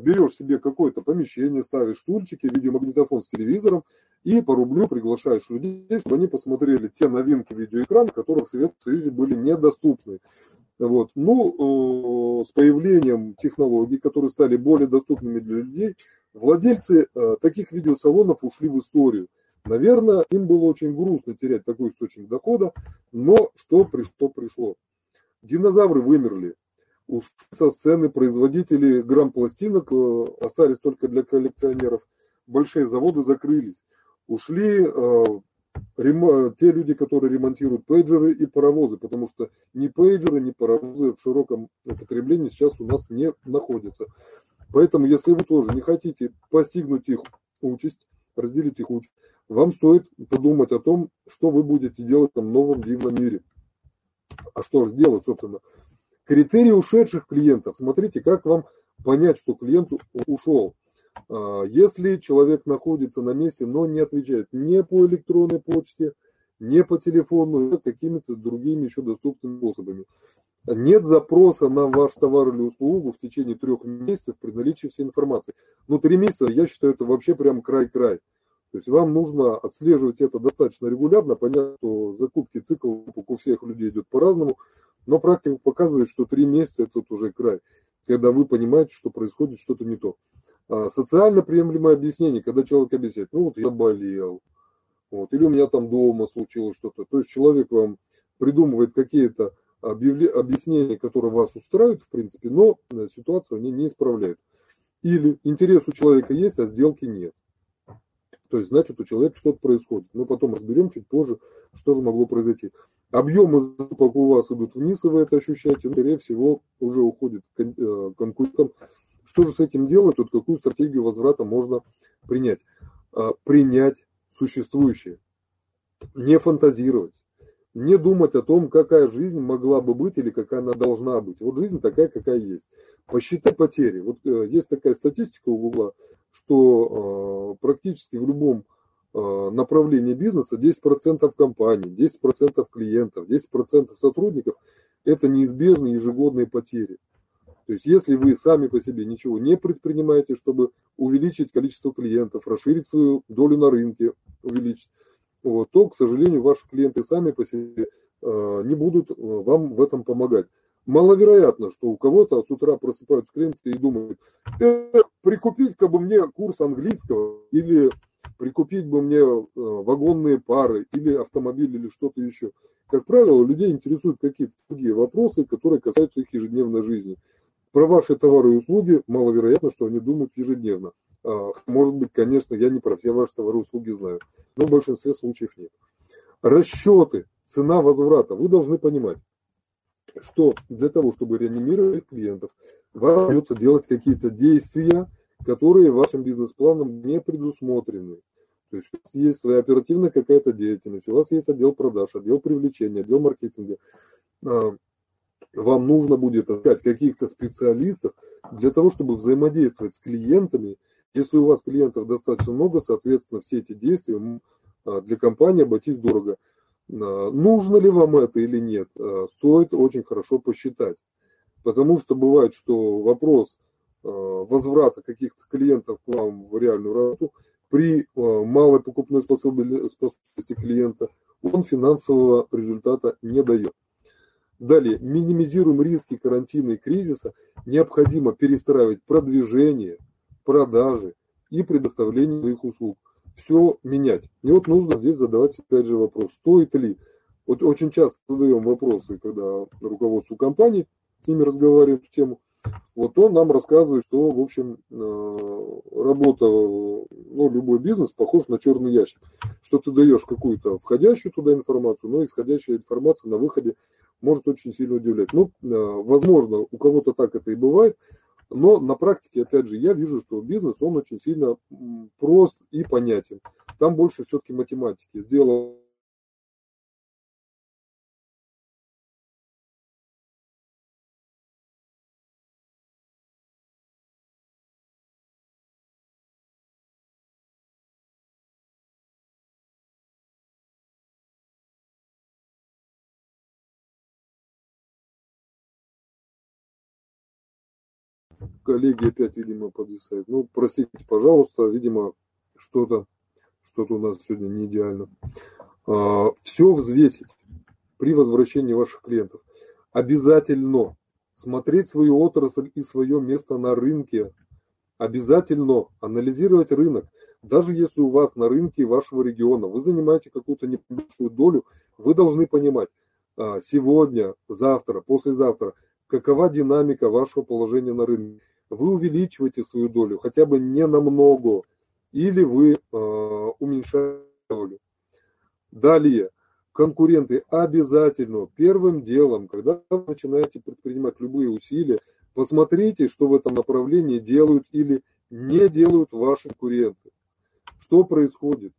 Берешь себе какое-то помещение, ставишь стульчики, видеомагнитофон с телевизором и по рублю приглашаешь людей, чтобы они посмотрели те новинки видеоэкрана, которые в Советском Союзе были недоступны. Вот. Ну, с появлением технологий, которые стали более доступными для людей, владельцы таких видеосалонов ушли в историю. Наверное, им было очень грустно терять такой источник дохода, но что пришло, пришло. Динозавры вымерли. Уж со сцены производители грамм-пластинок остались только для коллекционеров. Большие заводы закрылись. Ушли э, рем... те люди, которые ремонтируют пейджеры и паровозы, потому что ни пейджеры, ни паровозы в широком употреблении сейчас у нас не находятся. Поэтому, если вы тоже не хотите постигнуть их участь, разделить их участь, вам стоит подумать о том, что вы будете делать в этом новом дивном мире. А что же делать, собственно? Критерии ушедших клиентов. Смотрите, как вам понять, что клиент ушел. Если человек находится на месте, но не отвечает ни по электронной почте, ни по телефону, ни какими-то другими еще доступными способами. Нет запроса на ваш товар или услугу в течение трех месяцев при наличии всей информации. Но три месяца, я считаю, это вообще прям край-край. То есть вам нужно отслеживать это достаточно регулярно. Понятно, что закупки, цикл у всех людей идет по-разному. Но практика показывает, что три месяца – это уже край, когда вы понимаете, что происходит что-то не то. А социально приемлемое объяснение, когда человек объясняет, ну вот я болел, вот, или у меня там дома случилось что-то. То есть человек вам придумывает какие-то объяснения, которые вас устраивают, в принципе, но ситуацию они не исправляют. Или интерес у человека есть, а сделки нет. То есть, значит, у человека что-то происходит. Мы потом разберем чуть позже, что же могло произойти. Объемы закупок у вас идут вниз, и вы это ощущаете. Но, скорее всего, уже уходит конкурентам. Что же с этим делать? Вот какую стратегию возврата можно принять? Принять существующее. Не фантазировать. Не думать о том, какая жизнь могла бы быть или какая она должна быть. Вот жизнь такая, какая есть. Посчитай потери. Вот есть такая статистика у Гугла, что э, практически в любом э, направлении бизнеса десять процентов компаний, десять процентов клиентов, десять процентов сотрудников – это неизбежные ежегодные потери. То есть если вы сами по себе ничего не предпринимаете, чтобы увеличить количество клиентов, расширить свою долю на рынке, увеличить, вот, то, к сожалению, ваши клиенты сами по себе э, не будут э, вам в этом помогать. Маловероятно, что у кого-то с утра просыпаются клиенты и думают, э, прикупить как бы мне курс английского, или прикупить бы мне э, вагонные пары, или автомобиль, или что-то еще. Как правило, людей интересуют какие-то другие вопросы, которые касаются их ежедневной жизни. Про ваши товары и услуги маловероятно, что они думают ежедневно. А, может быть, конечно, я не про все ваши товары и услуги знаю, но в большинстве случаев нет. Расчеты, цена возврата. Вы должны понимать, что для того, чтобы реанимировать клиентов, вам придется делать какие-то действия, которые вашим бизнес-планом не предусмотрены. То есть у вас есть своя оперативная какая-то деятельность, у вас есть отдел продаж, отдел привлечения, отдел маркетинга. Вам нужно будет искать каких-то специалистов для того, чтобы взаимодействовать с клиентами. Если у вас клиентов достаточно много, соответственно, все эти действия для компании обойтись дорого. Нужно ли вам это или нет, стоит очень хорошо посчитать. Потому что бывает, что вопрос возврата каких-то клиентов к вам в реальную работу при малой покупной способности клиента, он финансового результата не дает. Далее, минимизируем риски карантина и кризиса. Необходимо перестраивать продвижение, продажи и предоставление их услуг. Все менять. И вот нужно здесь задавать опять же вопрос, стоит ли. Вот очень часто задаем вопросы, когда руководству компании с ними разговаривают в тему. Вот он нам рассказывает, что, в общем, работа, ну, любой бизнес похож на черный ящик. Что ты даешь какую-то входящую туда информацию, но исходящая информация на выходе может очень сильно удивлять. Ну, возможно, у кого-то так это и бывает. Но на практике, опять же, я вижу, что бизнес, он очень сильно прост и понятен. Там больше все-таки математики. Сделал коллеги опять, видимо, подвисают. Ну, простите, пожалуйста, видимо, что-то, что-то у нас сегодня не идеально. Все взвесить при возвращении ваших клиентов. Обязательно смотреть свою отрасль и свое место на рынке. Обязательно анализировать рынок. Даже если у вас на рынке вашего региона вы занимаете какую-то небольшую долю, вы должны понимать сегодня, завтра, послезавтра, какова динамика вашего положения на рынке. Вы увеличиваете свою долю, хотя бы не намного, или вы уменьшаете долю. Далее, конкуренты обязательно первым делом, когда вы начинаете предпринимать любые усилия, посмотрите, что в этом направлении делают или не делают ваши конкуренты. Что происходит?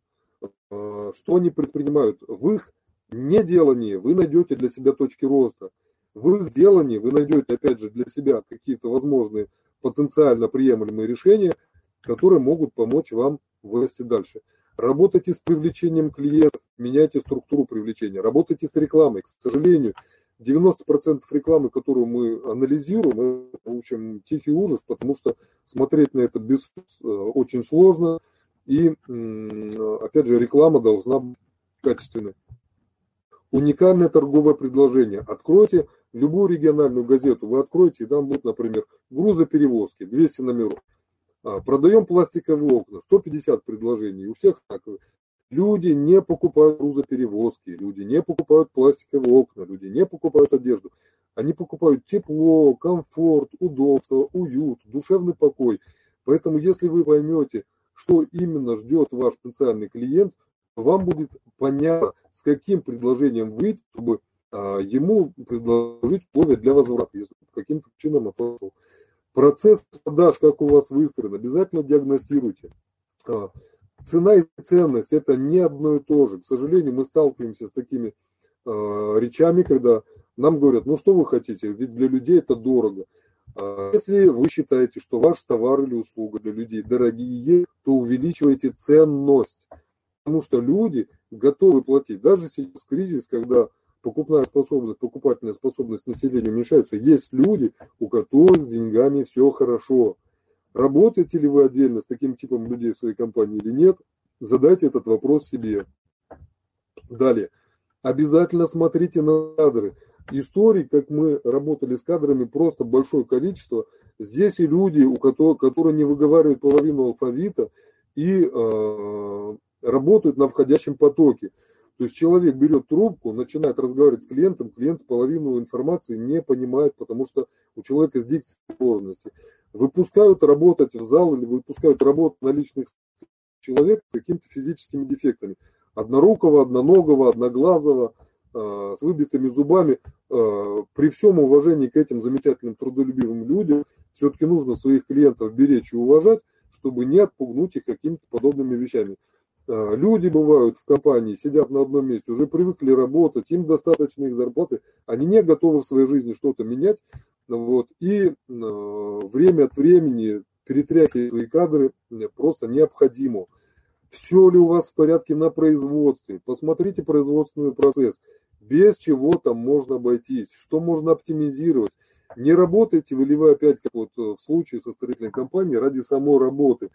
Что они предпринимают? В их неделании вы найдете для себя точки роста. В их делании вы найдете, опять же, для себя какие-то возможные потенциально приемлемые решения, которые могут помочь вам вырасти дальше. Работайте с привлечением клиентов, меняйте структуру привлечения, работайте с рекламой. К сожалению, девяносто процентов рекламы, которую мы анализируем, это, в общем, тихий ужас, потому что смотреть на это без, очень сложно. И, опять же, реклама должна быть качественной. Уникальное торговое предложение. Откройте любую региональную газету, вы откроете, и там будет, например, грузоперевозки, двести номеров. Продаем пластиковые окна, сто пятьдесят предложений, у всех так. Люди не покупают грузоперевозки, люди не покупают пластиковые окна, люди не покупают одежду. Они покупают тепло, комфорт, удобство, уют, душевный покой. Поэтому, если вы поймете, что именно ждет ваш потенциальный клиент, вам будет понятно, с каким предложением выйти, чтобы а, ему предложить условия для возврата, если каким-то чином отошел. Процесс продаж, как у вас выстроен, обязательно диагностируйте. А, цена и ценность – это не одно и то же. К сожалению, мы сталкиваемся с такими а, речами, когда нам говорят, ну что вы хотите, ведь для людей это дорого. А, если вы считаете, что ваш товар или услуга для людей дорогие, то увеличивайте ценность. Потому что люди готовы платить. Даже сейчас кризис, когда покупная способность, покупательная способность населения уменьшается, есть люди, у которых с деньгами все хорошо. Работаете ли вы отдельно с таким типом людей в своей компании или нет, задайте этот вопрос себе. Далее. Обязательно смотрите на кадры. Историй, как мы работали с кадрами, просто большое количество. Здесь и люди, у которых, которые не выговаривают половину алфавита и э, работают на входящем потоке. То есть человек берет трубку, начинает разговаривать с клиентом, клиент половину информации не понимает, потому что у человека с дикцией сложности. Выпускают работать в зал или выпускают работать на личных человек с какими-то физическими дефектами. Однорукого, одноногого, одноглазого, э, с выбитыми зубами. Э, при всем уважении к этим замечательным трудолюбивым людям, все-таки нужно своих клиентов беречь и уважать, чтобы не отпугнуть их какими-то подобными вещами. Люди бывают в компании, сидят на одном месте, уже привыкли работать, им достаточно их зарплаты, они не готовы в своей жизни что-то менять. Вот, и э, время от времени перетряхивать свои кадры просто необходимо. Все ли у вас в порядке на производстве? Посмотрите производственный процесс. Без чего там можно обойтись? Что можно оптимизировать? Не работаете вы ли вы опять, как вот в случае со строительной компанией, ради самой работы?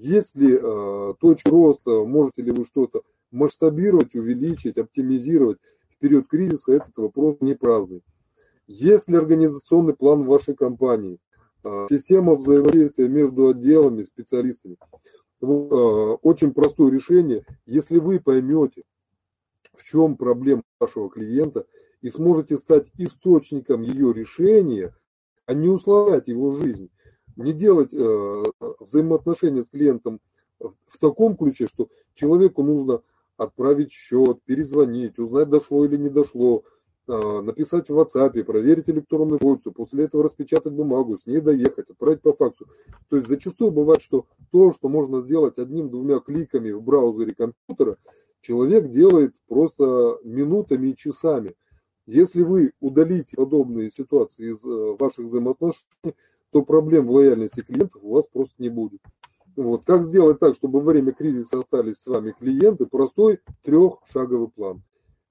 Есть ли э, точка роста, можете ли вы что-то масштабировать, увеличить, оптимизировать? В период кризиса этот вопрос не праздный. Есть ли организационный план вашей компании? Э, система взаимодействия между отделами, специалистами? Э, очень простое решение. Если вы поймете, в чем проблема вашего клиента, и сможете стать источником ее решения, а не усложнять его жизнь. Не делать э, взаимоотношения с клиентом в таком ключе, что человеку нужно отправить счет, перезвонить, узнать, дошло или не дошло, э, написать в WhatsApp, проверить электронную почту, после этого распечатать бумагу, с ней доехать, отправить по факсу. То есть зачастую бывает, что то, что можно сделать одним-двумя кликами в браузере компьютера, человек делает просто минутами и часами. Если вы удалите подобные ситуации из э, ваших взаимоотношений, то проблем в лояльности клиентов у вас просто не будет. Вот. Как сделать так, чтобы во время кризиса остались с вами клиенты? Простой трехшаговый план.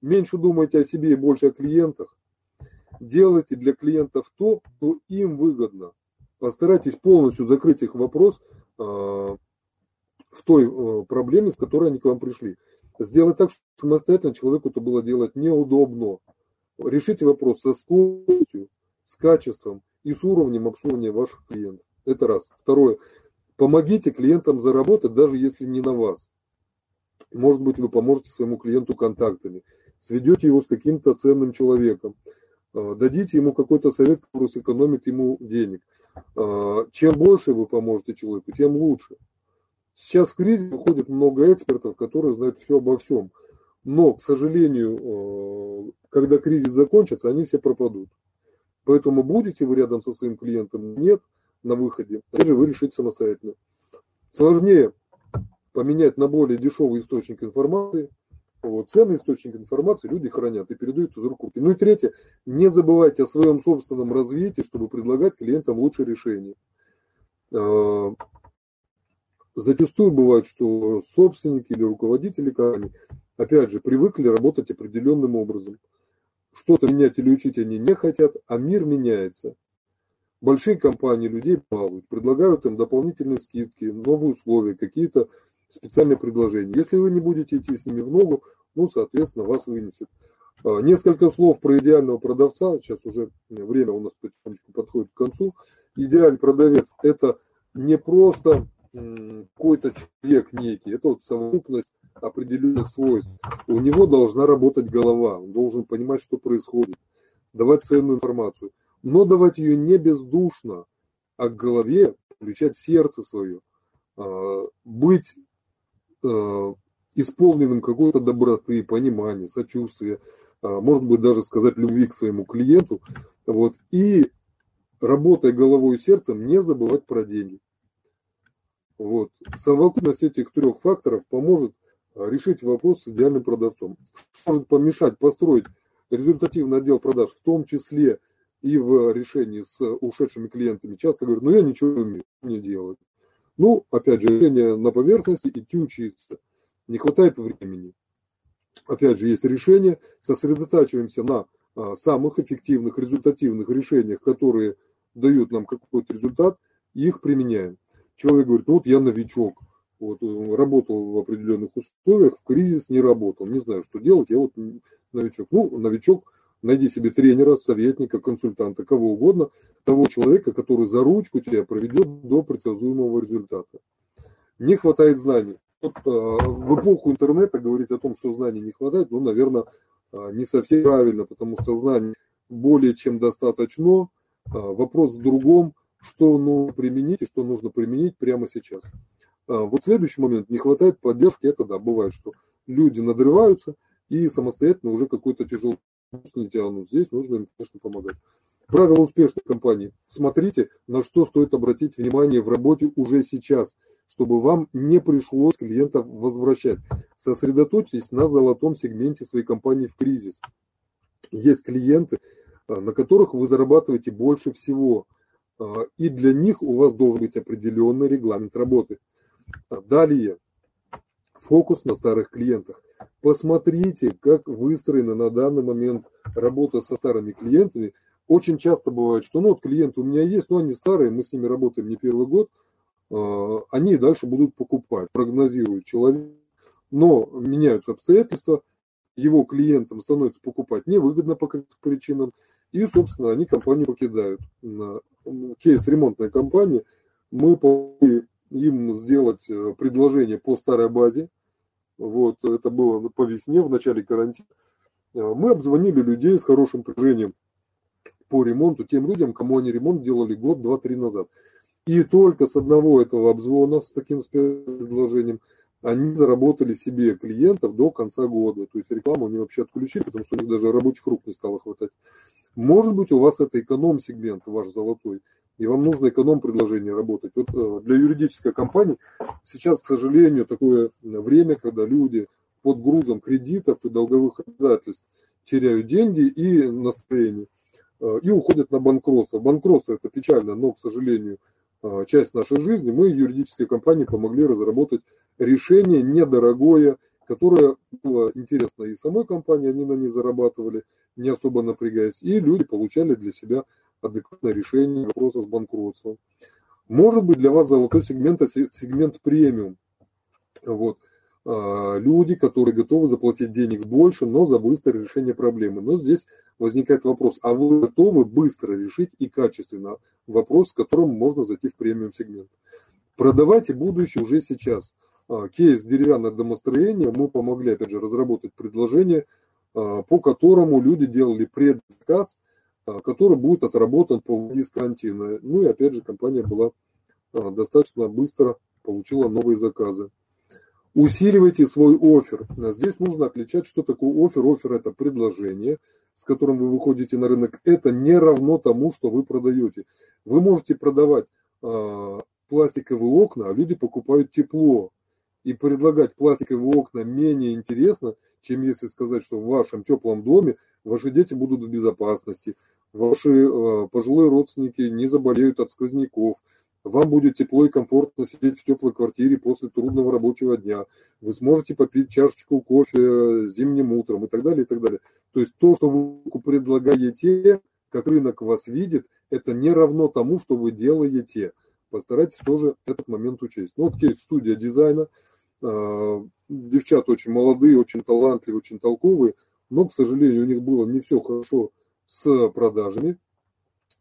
Меньше думайте о себе и больше о клиентах. Делайте для клиентов то, что им выгодно. Постарайтесь полностью закрыть их вопрос э, в той э, проблеме, с которой они к вам пришли. Сделать так, чтобы самостоятельно человеку это было делать неудобно. Решите вопрос со скоростью, с качеством и с уровнем обслуживания ваших клиентов. Это раз. Второе. Помогите клиентам заработать, даже если не на вас. Может быть, вы поможете своему клиенту контактами, сведете его с каким-то ценным человеком, дадите ему какой-то совет, который сэкономит ему денег. Чем больше вы поможете человеку, тем лучше. Сейчас в кризис выходит много экспертов, которые знают все обо всем. Но, к сожалению, когда кризис закончится, они все пропадут. Поэтому будете вы рядом со своим клиентом? Нет, на выходе. Или вы решите самостоятельно. Сложнее поменять на более дешевый источник информации. Вот, ценный источник информации люди хранят и передают из рук в руки. Ну и третье, не забывайте о своем собственном развитии, чтобы предлагать клиентам лучшие решения. Зачастую бывает, что собственники или руководители компании, опять же, привыкли работать определенным образом. Что-то менять или учить они не хотят, а мир меняется. Большие компании людей балуют, предлагают им дополнительные скидки, новые условия, какие-то специальные предложения. Если вы не будете идти с ними в ногу, ну, соответственно, вас вынесет. Несколько слов про идеального продавца. Сейчас уже время у нас потихонечку подходит к концу. Идеальный продавец – это не просто какой-то человек некий, это вот совокупность определенных свойств. У него должна работать голова, он должен понимать, что происходит, давать ценную информацию. Но давать ее не бездушно, а к голове включать сердце свое, быть исполненным какой-то доброты, понимания, сочувствия, может быть, даже сказать любви к своему клиенту. Вот. И, работая головой и сердцем, не забывать про деньги. Вот. Совокупность этих трех факторов поможет решить вопрос с идеальным продавцом. Что может помешать построить результативный отдел продаж, в том числе и в решении с ушедшими клиентами? Часто говорят: ну я ничего не умею, не делать. Ну, опять же, решение на поверхности, идти учиться. Не хватает времени. Опять же, есть решение. Сосредотачиваемся на а, самых эффективных, результативных решениях, которые дают нам какой-то результат, и их применяем. Человек говорит: ну вот я новичок, вот, работал в определенных условиях, в кризис не работал, не знаю, что делать, я вот новичок. Ну, новичок, найди себе тренера, советника, консультанта, кого угодно, того человека, который за ручку тебя проведет до предсказуемого результата. Не хватает знаний. Вот, э, в эпоху интернета говорить о том, что знаний не хватает, ну, наверное, э, не совсем правильно, потому что знаний более чем достаточно. Э, вопрос в другом, что нужно применить и что нужно применить прямо сейчас. Э, вот следующий момент, не хватает поддержки, это да, бывает, что люди надрываются и самостоятельно уже какой-то тяжелый не тянут. Здесь нужно им, конечно, помогать. Правило успешной компании. Смотрите, на что стоит обратить внимание в работе уже сейчас, чтобы вам не пришлось клиентов возвращать. Сосредоточьтесь на золотом сегменте своей компании в кризис. Есть клиенты, на которых вы зарабатываете больше всего, и для них у вас должен быть определенный регламент работы. Далее, фокус на старых клиентах. Посмотрите, как выстроена на данный момент работа со старыми клиентами. Очень часто бывает, что ну вот клиенты у меня есть, но они старые, мы с ними работаем не первый год, они дальше будут покупать, прогнозирует человек, но меняются обстоятельства, его клиентам становится покупать невыгодно по каким-то причинам, и, собственно, они компанию покидают. Кейс ремонтной компании, мы помогли им сделать предложение по старой базе, вот, это было по весне, в начале карантина. Мы обзвонили людей с хорошим предложением по ремонту, тем людям, кому они ремонт делали год, два, три назад. И только с одного этого обзвона, с таким предложением, они заработали себе клиентов до конца года. То есть рекламу они вообще отключили, потому что у них даже рабочих рук не стало хватать. Может быть, у вас это эконом-сегмент, ваш золотой, и вам нужно эконом-предложение работать. Вот для юридической компании сейчас, к сожалению, такое время, когда люди под грузом кредитов и долговых обязательств теряют деньги и настроение, и уходят на банкротство. Банкротство – это печально, но, к сожалению, часть нашей жизни. Мы юридической компании помогли разработать решение недорогое, которое было интересно и самой компании, они на ней зарабатывали, не особо напрягаясь, и люди получали для себя адекватное решение вопроса с банкротством. Может быть, для вас золотой сегмент – это сегмент премиум. Вот. Люди, которые готовы заплатить денег больше, но за быстрое решение проблемы. Но здесь возникает вопрос, а вы готовы быстро решить и качественно вопрос, с которым можно зайти в премиум-сегмент? Продавайте будущее уже сейчас. Кейс деревянного домостроения, мы помогли, опять же, разработать предложение, по которому люди делали предзаказ, который будет отработан по выходе из карантина. Ну и опять же, компания была достаточно быстро, получила новые заказы. Усиливайте свой оффер. Здесь нужно отличать, что такое оффер. Оффер – это предложение, с которым вы выходите на рынок. Это не равно тому, что вы продаете. Вы можете продавать пластиковые окна, а люди покупают тепло. И предлагать пластиковые окна менее интересно, чем если сказать, что в вашем теплом доме ваши дети будут в безопасности, ваши э, пожилые родственники не заболеют от сквозняков, вам будет тепло и комфортно сидеть в теплой квартире после трудного рабочего дня, вы сможете попить чашечку кофе зимним утром и так далее, и так далее. То есть то, что вы предлагаете, как рынок вас видит, это не равно тому, что вы делаете. Постарайтесь тоже этот момент учесть. Ну, вот кейс студия дизайна. Девчата очень молодые, очень талантливые, очень толковые, но, к сожалению, у них было не все хорошо с продажами.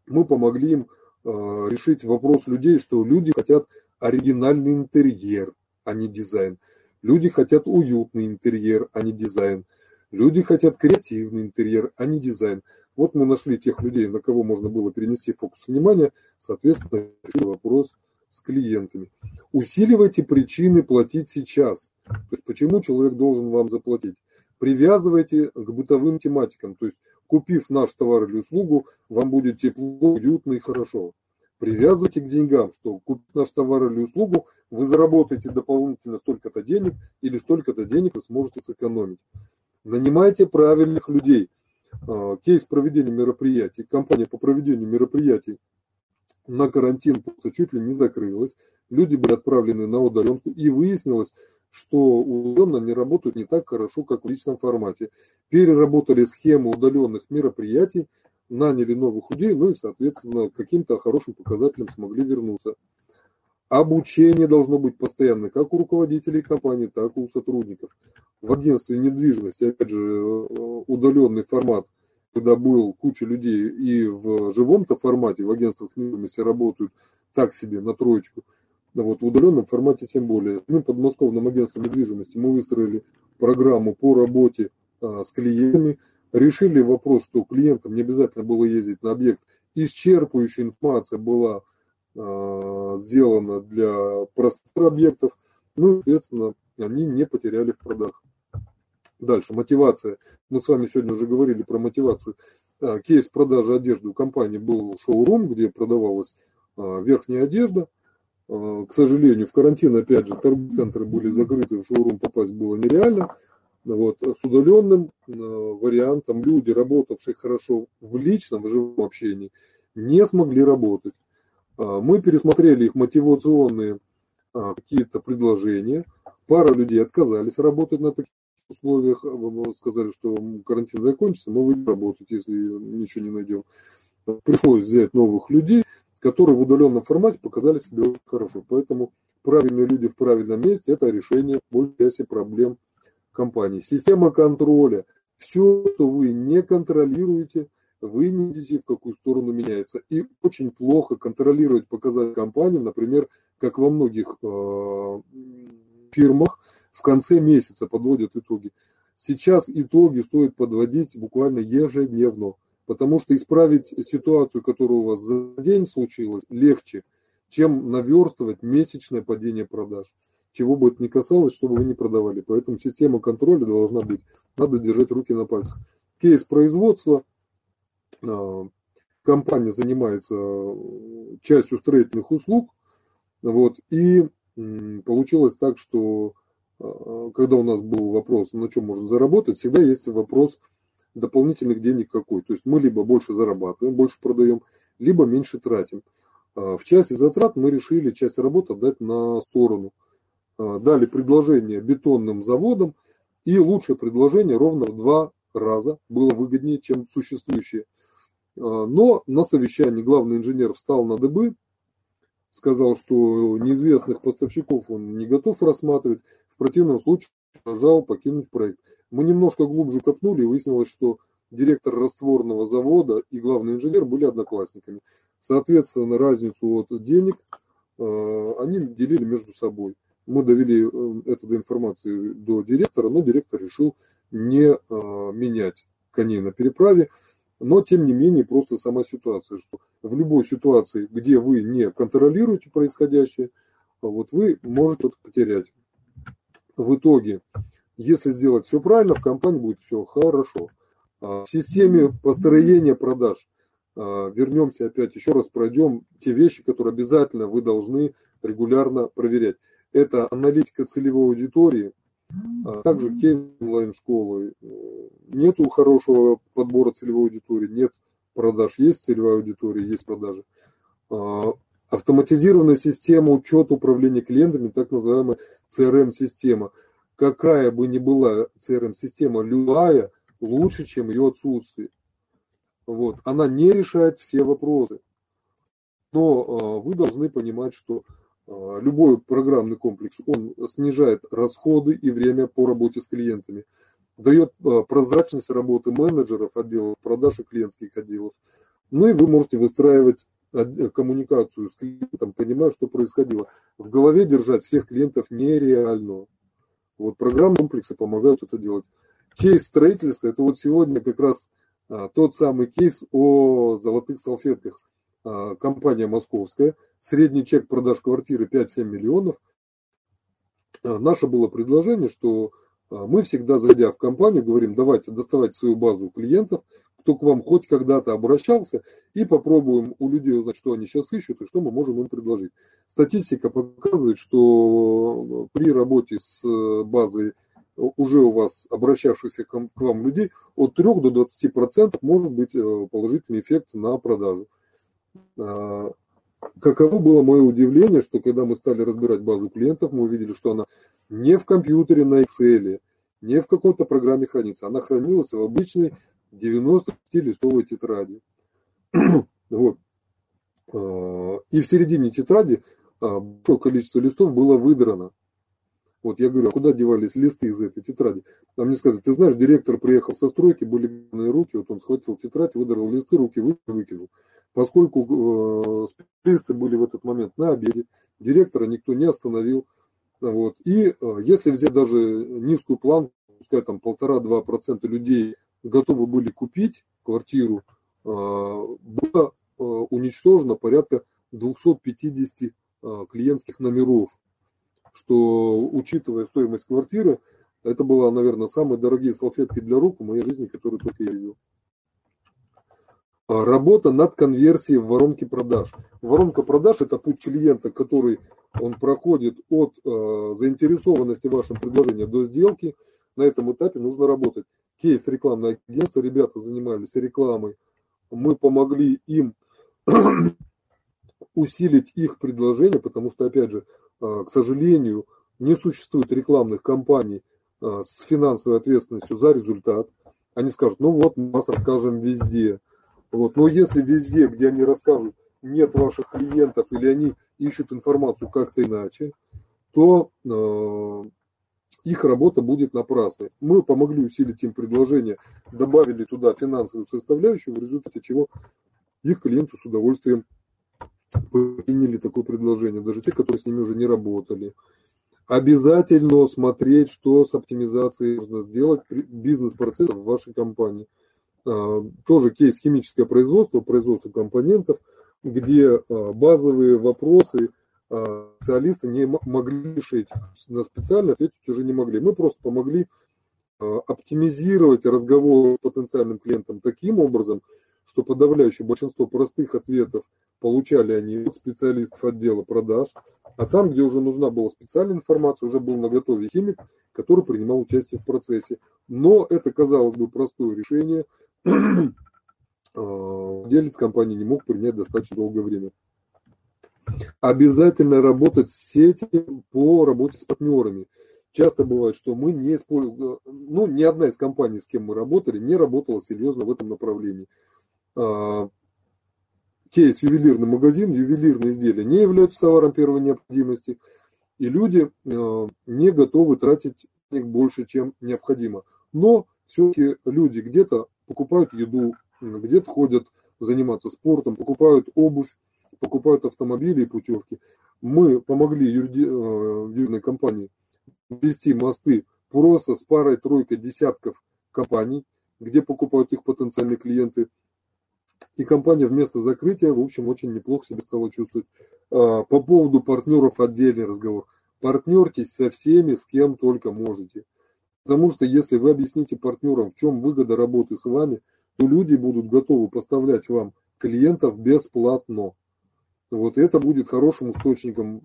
Мы помогли им решить вопрос людей, что люди хотят оригинальный интерьер, а не дизайн. Люди хотят уютный интерьер, а не дизайн. Люди хотят креативный интерьер, а не дизайн. Вот мы нашли тех людей, на кого можно было перенести фокус внимания, соответственно, решили вопрос с клиентами. Усиливайте причины платить сейчас. То есть, почему человек должен вам заплатить? Привязывайте к бытовым тематикам. То есть, купив наш товар или услугу, вам будет тепло, уютно и хорошо. Привязывайте к деньгам, что купив наш товар или услугу, вы заработаете дополнительно столько-то денег или столько-то денег вы сможете сэкономить. Нанимайте правильных людей. Кейс проведения мероприятий. Компания по проведению мероприятий на карантин просто чуть ли не закрылась. Люди были отправлены на удаленку, и выяснилось, что удаленно они работают не так хорошо, как в личном формате. Переработали схему удаленных мероприятий, наняли новых людей, ну и, соответственно, к каким-то хорошим показателям смогли вернуться. Обучение должно быть постоянно как у руководителей компании, так и у сотрудников. В агентстве недвижимости, опять же, удаленный формат, когда был куча людей и в живом-то формате, в агентствах недвижимости работают так себе, на троечку, вот в удаленном формате тем более. Мы в подмосковном агентстве недвижимости мы выстроили программу по работе а, с клиентами, решили вопрос, что клиентам не обязательно было ездить на объект, исчерпывающая информация была сделано для простых объектов, ну, соответственно, они не потеряли в продажах. Дальше, мотивация. Мы с вами сегодня уже говорили про мотивацию. Кейс продажи одежды у компании был шоурум, где продавалась верхняя одежда. К сожалению, в карантин, опять же, торговые центры были закрыты, в шоурум попасть было нереально. Вот. С удаленным вариантом люди, работавшие хорошо в личном, в живом общении, не смогли работать. Мы пересмотрели их мотивационные а, какие-то предложения. Пара людей отказались работать на таких условиях. Сказали, что карантин закончится, мы будем работать, если ничего не найдем. Пришлось взять новых людей, которые в удаленном формате показали себя очень хорошо. Поэтому правильные люди в правильном месте – это решение большей части проблем компании. Система контроля. Все, что вы не контролируете, вы не видите, в какую сторону меняется. И очень плохо контролировать показатели компании, например, как во многих э, фирмах в конце месяца подводят итоги. Сейчас итоги стоит подводить буквально ежедневно, потому что исправить ситуацию, которая у вас за день случилась, легче, чем наверстывать месячное падение продаж. Чего бы это ни касалось, чтобы вы не продавали. Поэтому система контроля должна быть. Надо держать руки на пальцах. Кейс производства. Компания занимается частью строительных услуг, вот, и получилось так, что когда у нас был вопрос, на чем можно заработать, всегда есть вопрос дополнительных денег какой. То есть мы либо больше зарабатываем, больше продаем, либо меньше тратим. В части затрат мы решили часть работы отдать на сторону. Дали предложение бетонным заводам, и лучшее предложение ровно в два раза было выгоднее, чем существующее. Но на совещании главный инженер встал на дыбы, сказал, что неизвестных поставщиков он не готов рассматривать, в противном случае сказал покинуть проект. Мы немножко глубже копнули, и выяснилось, что директор растворного завода и главный инженер были одноклассниками. Соответственно, разницу от денег э, они делили между собой. Мы довели э, эту информацию до директора, но директор решил не э, менять коней на переправе. Но, тем не менее, просто сама ситуация, что в любой ситуации, где вы не контролируете происходящее, вот вы можете что-то потерять. В итоге, если сделать все правильно, в компании будет все хорошо. В системе построения продаж вернемся опять, еще раз пройдем те вещи, которые обязательно вы должны регулярно проверять. Это аналитика целевой аудитории, также кейс онлайн-школы. Нету хорошего подбора целевой аудитории, нет продаж, есть целевая аудитория, есть продажи. Автоматизированная система учета управления клиентами, так называемая си эр эм-система. Какая бы ни была си эр эм-система, любая лучше, чем ее отсутствие. Вот. Она не решает все вопросы. Но вы должны понимать, что любой программный комплекс, он снижает расходы и время по работе с клиентами, дает прозрачность работы менеджеров отделов продаж и клиентских отделов. Ну и вы можете выстраивать коммуникацию с клиентом, понимая, что происходило. В голове держать всех клиентов нереально. Вот программные комплексы помогают это делать. Кейс строительства – это вот сегодня как раз тот самый кейс о золотых салфетках. Компания московская, средний чек продаж квартиры пять-семь миллионов. Наше было предложение, что мы всегда, зайдя в компанию, говорим, давайте доставайте свою базу клиентов, кто к вам хоть когда-то обращался, и попробуем у людей узнать, что они сейчас ищут и что мы можем им предложить. Статистика показывает, что при работе с базой уже у вас обращавшихся к вам людей от трёх до двадцати процентов может быть положительный эффект на продажу. Каково было мое удивление, что когда мы стали разбирать базу клиентов, мы увидели, что она не в компьютере на Excel, не в какой-то программе хранится, она хранилась в обычной девяносто пятилистовой тетради. Вот. И в середине тетради большое количество листов было выдрано. Вот я говорю, а куда девались листы из этой тетради? А мне сказали, ты знаешь, директор приехал со стройки, были грязные руки, вот он схватил тетрадь, выдрал листы, руки выкинул. Поскольку э, специалисты были в этот момент на обеде, директора никто не остановил. Вот. И э, если взять даже низкую планку, пускай там полтора-два процента людей готовы были купить квартиру, э, было э, уничтожено порядка двести пятьдесят э, клиентских номеров. Что, учитывая стоимость квартиры, это была, наверное, самые дорогие салфетки для рук в моей жизни, которые только я видел. Работа над конверсией в воронке продаж. Воронка продаж – это путь клиента, который он проходит от э, заинтересованности вашим предложением до сделки. На этом этапе нужно работать. Кейс рекламное агентство, ребята занимались рекламой. Мы помогли им усилить их предложение, потому что, опять же, к сожалению, не существует рекламных кампаний с финансовой ответственностью за результат. Они скажут, ну вот, мы вас расскажем везде. Вот. Но если везде, где они расскажут, нет ваших клиентов или они ищут информацию как-то иначе, то э, их работа будет напрасной. Мы помогли усилить им предложение, добавили туда финансовую составляющую, в результате чего их клиенты с удовольствием приняли такое предложение, даже те, которые с ними уже не работали. Обязательно смотреть, что с оптимизацией можно сделать бизнес-процессов в вашей компании. Тоже кейс химическое производство, производство компонентов, где базовые вопросы специалисты не могли решить. На специально ответить уже не могли. Мы просто помогли оптимизировать разговор с потенциальным клиентом таким образом, что подавляющее большинство простых ответов получали они от специалистов отдела продаж, а там, где уже нужна была специальная информация, уже был наготове химик, который принимал участие в процессе. Но это, казалось бы, простое решение. Владелец компании не мог принять достаточно долгое время. Обязательно работать с сетью по работе с партнерами. Часто бывает, что мы не используем, ну, ни одна из компаний, с кем мы работали, не работала серьезно в этом направлении. Кейс ювелирный магазин, ювелирные изделия не являются товаром первой необходимости, и люди не готовы тратить их больше, чем необходимо. Но все-таки люди где-то покупают еду, где-то ходят заниматься спортом, покупают обувь, покупают автомобили и путевки. Мы помогли ювелирной компании вести мосты просто с парой-тройкой десятков компаний, где покупают их потенциальные клиенты. И компания вместо закрытия, в общем, очень неплохо себя стала чувствовать. По поводу партнеров отдельный разговор. Партнерьтесь со всеми, с кем только можете. Потому что если вы объясните партнерам, в чем выгода работы с вами, то люди будут готовы поставлять вам клиентов бесплатно. Вот это будет хорошим источником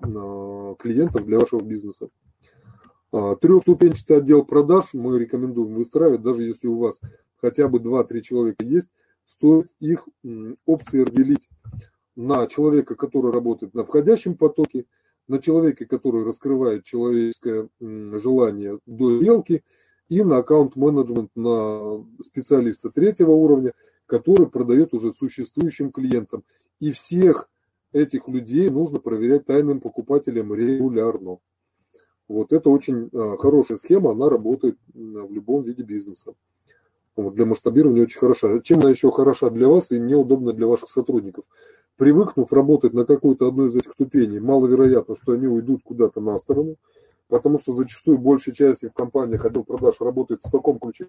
клиентов для вашего бизнеса. Трехступенчатый отдел продаж мы рекомендуем выстраивать, даже если у вас хотя бы два-три человека есть, стоит их опции разделить на человека, который работает на входящем потоке, на человека, который раскрывает человеческое желание до сделки, и на аккаунт-менеджмент, на специалиста третьего уровня, который продает уже существующим клиентам. И всех этих людей нужно проверять тайным покупателям регулярно. Вот это очень хорошая схема, она работает в любом виде бизнеса. Вот, для масштабирования очень хороша. Чем она еще хороша для вас и неудобна для ваших сотрудников? Привыкнув работать на какой-то одной из этих ступеней, маловероятно, что они уйдут куда-то на сторону, потому что зачастую большей части в компаниях отдел продаж работает в таком ключе,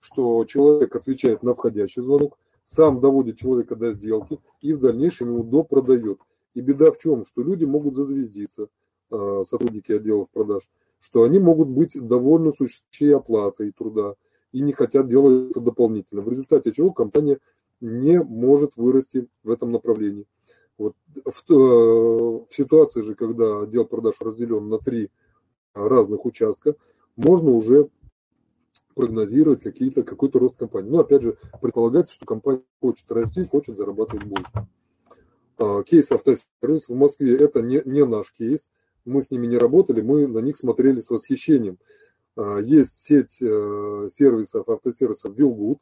что человек отвечает на входящий звонок, сам доводит человека до сделки и в дальнейшем ему допродает. И беда в чем? Что люди могут зазвездиться, сотрудники отделов продаж, что они могут быть довольно существующей оплатой труда и не хотят делать это дополнительно, в результате чего компания не может вырасти в этом направлении. Вот. В, в ситуации же, когда отдел продаж разделен на три разных участка, можно уже прогнозировать какие-то, какой-то рост компании. Но опять же, предполагается, что компания хочет расти, хочет зарабатывать больше. Кейс автосервис в Москве – это не, не наш кейс, мы с ними не работали, мы на них смотрели с восхищением. Есть сеть сервисов, автосервисов «Вилгуд»,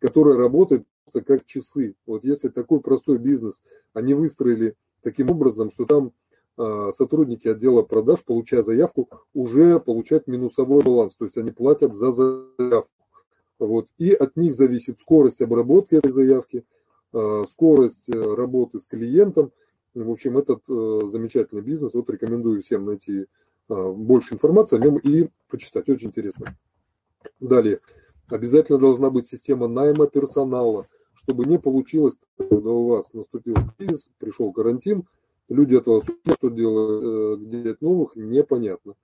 которая работает как часы. Вот если такой простой бизнес они выстроили таким образом, что там сотрудники отдела продаж, получая заявку, уже получают минусовой баланс, то есть они платят за заявку. Вот. И от них зависит скорость обработки этой заявки, скорость работы с клиентом. В общем, этот замечательный бизнес. Вот рекомендую всем найти больше информации о нем и почитать. Очень интересно. Далее. Обязательно должна быть система найма персонала, чтобы не получилось, когда у вас наступил кризис, пришел карантин, люди от вас узнали, что делать, где взять новых, непонятно.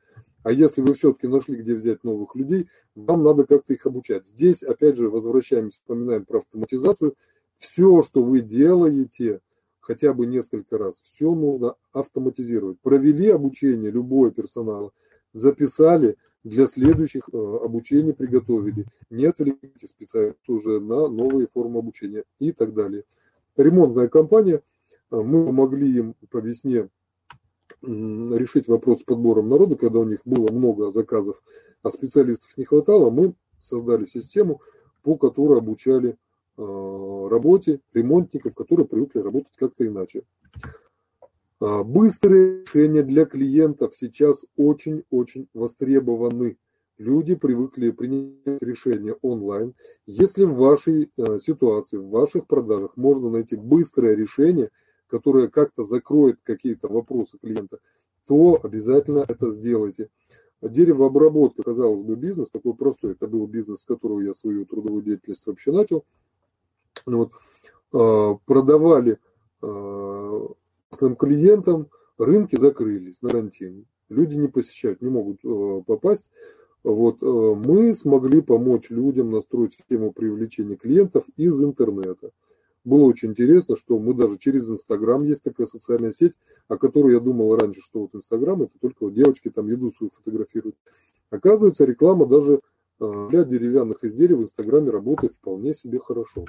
А если вы все-таки нашли, где взять новых людей, вам надо как-то их обучать. Здесь, опять же, возвращаемся, вспоминаем про автоматизацию. Все, что вы делаете, хотя бы несколько раз, все нужно автоматизировать. Провели обучение любого персонала, записали, для следующих обучений приготовили. Не отвлекайте специалистов уже на новые формы обучения и так далее. Ремонтная компания. Мы помогли им по весне решить вопрос с подбором народа, когда у них было много заказов, а специалистов не хватало. Мы создали систему, по которой обучали работе ремонтников, которые привыкли работать как-то иначе. Быстрые решения для клиентов сейчас очень-очень востребованы. Люди привыкли принимать решения онлайн. Если в вашей ситуации, в ваших продажах можно найти быстрое решение, которое как-то закроет какие-то вопросы клиента, то обязательно это сделайте. Деревообработка, казалось бы, бизнес такой простой. Это был бизнес, с которого я свою трудовую деятельность вообще начал. Вот, продавали клиентам, рынки закрылись на карантине, люди не посещают, не могут попасть. Вот, мы смогли помочь людям настроить систему привлечения клиентов из интернета. Было очень интересно, что мы даже через Инстаграм, есть такая социальная сеть, о которой я думал раньше, что вот Инстаграм это только вот девочки там еду свою фотографируют. Оказывается, реклама даже для деревянных изделий в Инстаграме работает вполне себе хорошо.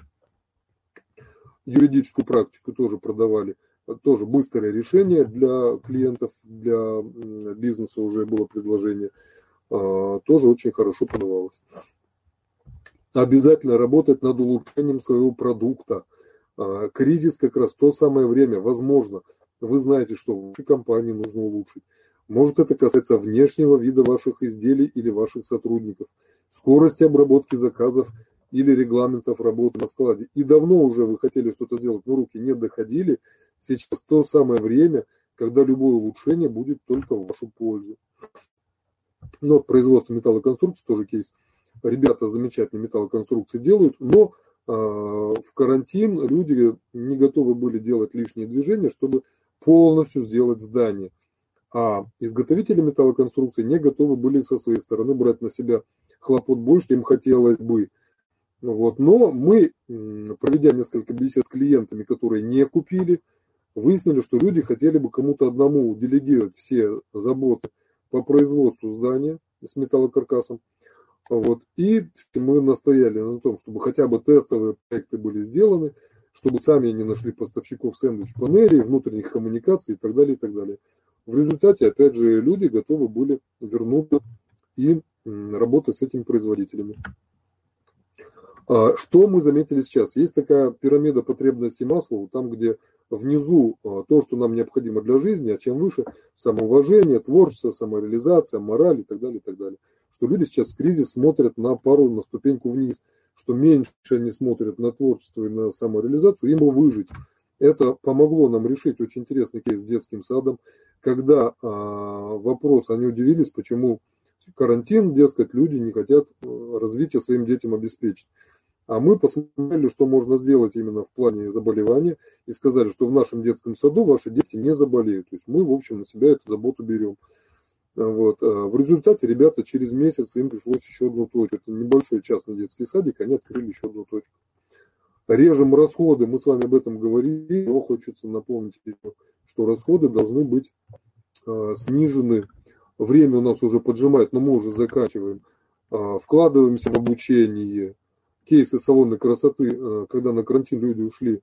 Юридическую практику тоже продавали. Тоже быстрое решение для клиентов, для бизнеса уже было предложение. Тоже очень хорошо продавалось. Обязательно работать над улучшением своего продукта. Кризис как раз то самое время. Возможно, вы знаете, что в вашей компании нужно улучшить. Может, это касается внешнего вида ваших изделий или ваших сотрудников, скорости обработки заказов или регламентов работы на складе. И давно уже вы хотели что-то сделать, но руки не доходили. Сейчас то самое время, когда любое улучшение будет только в вашу пользу. Но производство металлоконструкций тоже кейс. Ребята замечательные металлоконструкции делают, но э, в карантин люди не готовы были делать лишние движения, чтобы полностью сделать здание. А изготовители металлоконструкций не готовы были со своей стороны брать на себя хлопот больше, чем хотелось бы. Вот. Но мы, проведя несколько бесед с клиентами, которые не купили, выяснили, что люди хотели бы кому-то одному делегировать все заботы по производству здания с металлокаркасом. Вот. И мы настояли на том, чтобы хотя бы тестовые проекты были сделаны, чтобы сами они нашли поставщиков сэндвич-панелей, внутренних коммуникаций и так далее, и так далее. В результате, опять же, люди готовы были вернуться и работать с этими производителями. Что мы заметили сейчас? Есть такая пирамида потребностей Маслоу, там, где внизу то, что нам необходимо для жизни, а чем выше самоуважение, творчество, самореализация, мораль и так далее, и так далее. Что люди сейчас в кризис смотрят на пару, на ступеньку вниз, что меньше они смотрят на творчество и на самореализацию, им бы выжить. Это помогло нам решить очень интересный кейс с детским садом, когда а, вопрос, они удивились, почему карантин, дескать, люди не хотят развития своим детям обеспечить. А мы посмотрели, что можно сделать именно в плане заболевания, и сказали, что в нашем детском саду ваши дети не заболеют. То есть мы, в общем, на себя эту заботу берем. Вот. В результате, ребята, через месяц им пришлось еще одну точку. Это небольшой частный детский садик, они открыли еще одну точку. Режем расходы, мы с вами об этом говорили, но хочется напомнить, что расходы должны быть э, снижены. Время у нас уже поджимает, но мы уже заканчиваем. Э, вкладываемся в обучение. Кейсы салона красоты, э, когда на карантин люди ушли,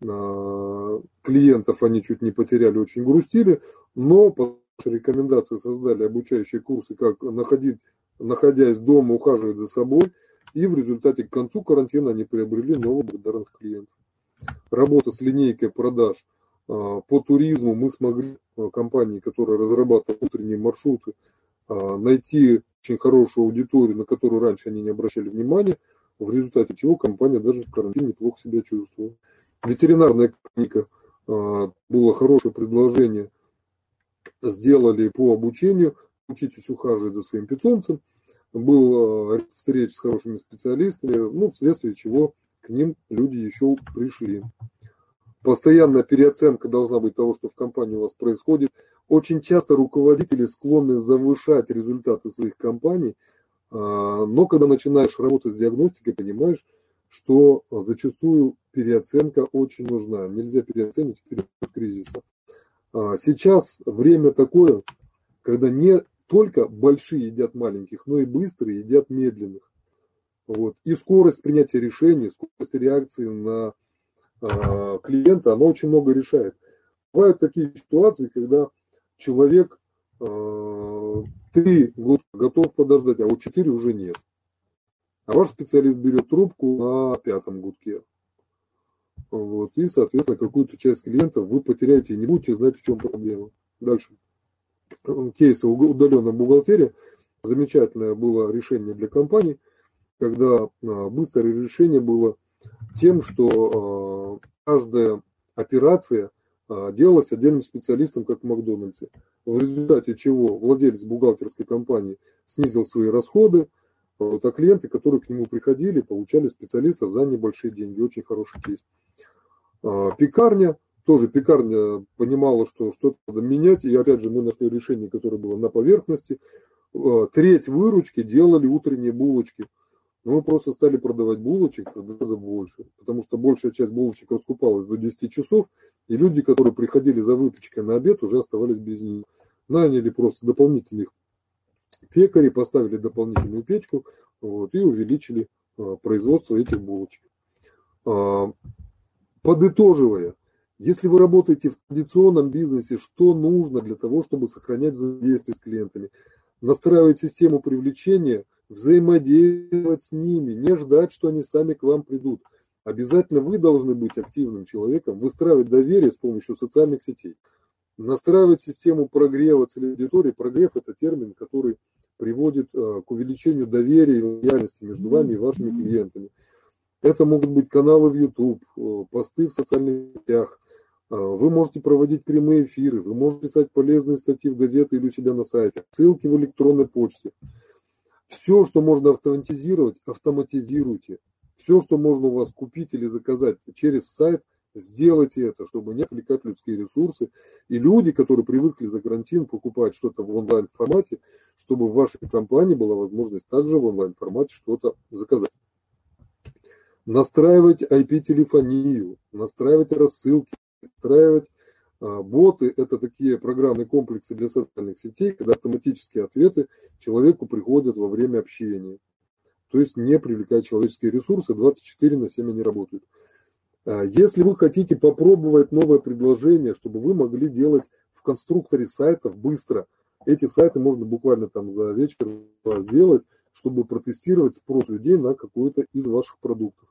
э, клиентов они чуть не потеряли, очень грустили, но по нашей рекомендации создали обучающие курсы, как находить, находясь дома, ухаживать за собой. И в результате к концу карантина они приобрели новых благодарных клиентов. Работа с линейкой продаж по туризму. Мы смогли компании, которые разрабатывают утренние маршруты, найти очень хорошую аудиторию, на которую раньше они не обращали внимания, в результате чего компания даже в карантине плохо себя чувствовала. Ветеринарная клиника. Было хорошее предложение. Сделали по обучению. Учитесь ухаживать за своим питомцем. Был ряд встреч с хорошими специалистами, ну, вследствие чего к ним люди еще пришли. Постоянная переоценка должна быть того, что в компании у вас происходит. Очень часто руководители склонны завышать результаты своих компаний, но когда начинаешь работать с диагностикой, понимаешь, что зачастую переоценка очень нужна. Нельзя переоценить в период кризиса. Сейчас время такое, когда не только большие едят маленьких, но и быстрые едят медленных. Вот. И скорость принятия решений, скорость реакции на э, клиента, она очень много решает. Бывают такие ситуации, когда человек э, три года готов подождать, а вот четыре уже нет. А ваш специалист берет трубку на пятом гудке. Вот. И, соответственно, какую-то часть клиентов вы потеряете и не будете знать, в чем проблема. Дальше. Кейсы удаленной бухгалтерии. Замечательное было решение для компаний, когда быстрое решение было тем, что каждая операция делалась отдельным специалистом, как в Макдональдсе. В результате чего владелец бухгалтерской компании снизил свои расходы, а клиенты, которые к нему приходили, получали специалистов за небольшие деньги. Очень хороший кейс. Пекарня. Тоже пекарня понимала, что что-то надо менять. И опять же мы нашли решение, которое было на поверхности. Треть выручки делали утренние булочки. Но мы просто стали продавать булочек в два раза больше. Потому что большая часть булочек раскупалась до десяти часов. И люди, которые приходили за выпечкой на обед, уже оставались без них. Наняли просто дополнительных пекарей, поставили дополнительную печку вот, и увеличили производство этих булочек. Подытоживая. Если вы работаете в традиционном бизнесе, что нужно для того, чтобы сохранять взаимодействие с клиентами? Настраивать систему привлечения, взаимодействовать с ними, не ждать, что они сами к вам придут. Обязательно вы должны быть активным человеком, выстраивать доверие с помощью социальных сетей, настраивать систему прогрева целевой аудитории. Прогрев – это термин, который приводит к увеличению доверия и лояльности между вами и вашими клиентами. Это могут быть каналы в YouTube, посты в социальных сетях. Вы можете проводить прямые эфиры, вы можете писать полезные статьи в газеты или у себя на сайте, ссылки в электронной почте. Все, что можно автоматизировать, автоматизируйте. Все, что можно у вас купить или заказать через сайт, сделайте это, чтобы не отвлекать людские ресурсы. И люди, которые привыкли за карантин покупать что-то в онлайн-формате, чтобы в вашей компании была возможность также в онлайн-формате что-то заказать. Настраивать ай пи-телефонию, настраивать рассылки, настраивать а, боты. Это такие программные комплексы для социальных сетей, когда автоматические ответы человеку приходят во время общения. То есть не привлекая человеческие ресурсы, двадцать четыре на семь они работают. Если вы хотите попробовать новое предложение, чтобы вы могли делать в конструкторе сайтов быстро, эти сайты можно буквально там за вечер сделать, чтобы протестировать спрос людей на какой-то из ваших продуктов.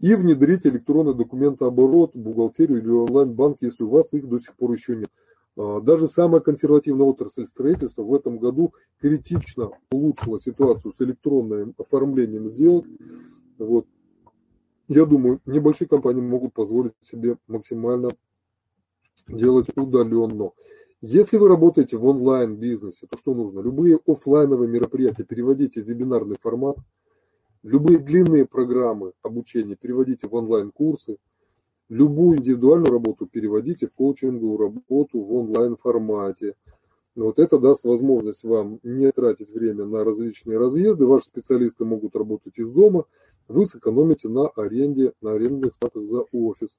И внедрить электронный документооборот, бухгалтерию или онлайн-банк, если у вас их до сих пор еще нет. Даже самая консервативная отрасль строительства в этом году критично улучшила ситуацию с электронным оформлением сделок. Вот. Я думаю, небольшие компании могут позволить себе максимально делать удаленно. Если вы работаете в онлайн-бизнесе, то что нужно? Любые офлайновые мероприятия переводите в вебинарный формат, любые длинные программы обучения переводите в онлайн-курсы. Любую индивидуальную работу переводите в коучинговую работу в онлайн-формате. Вот это даст возможность вам не тратить время на различные разъезды. Ваши специалисты могут работать из дома. Вы сэкономите на аренде, на арендных статах за офис.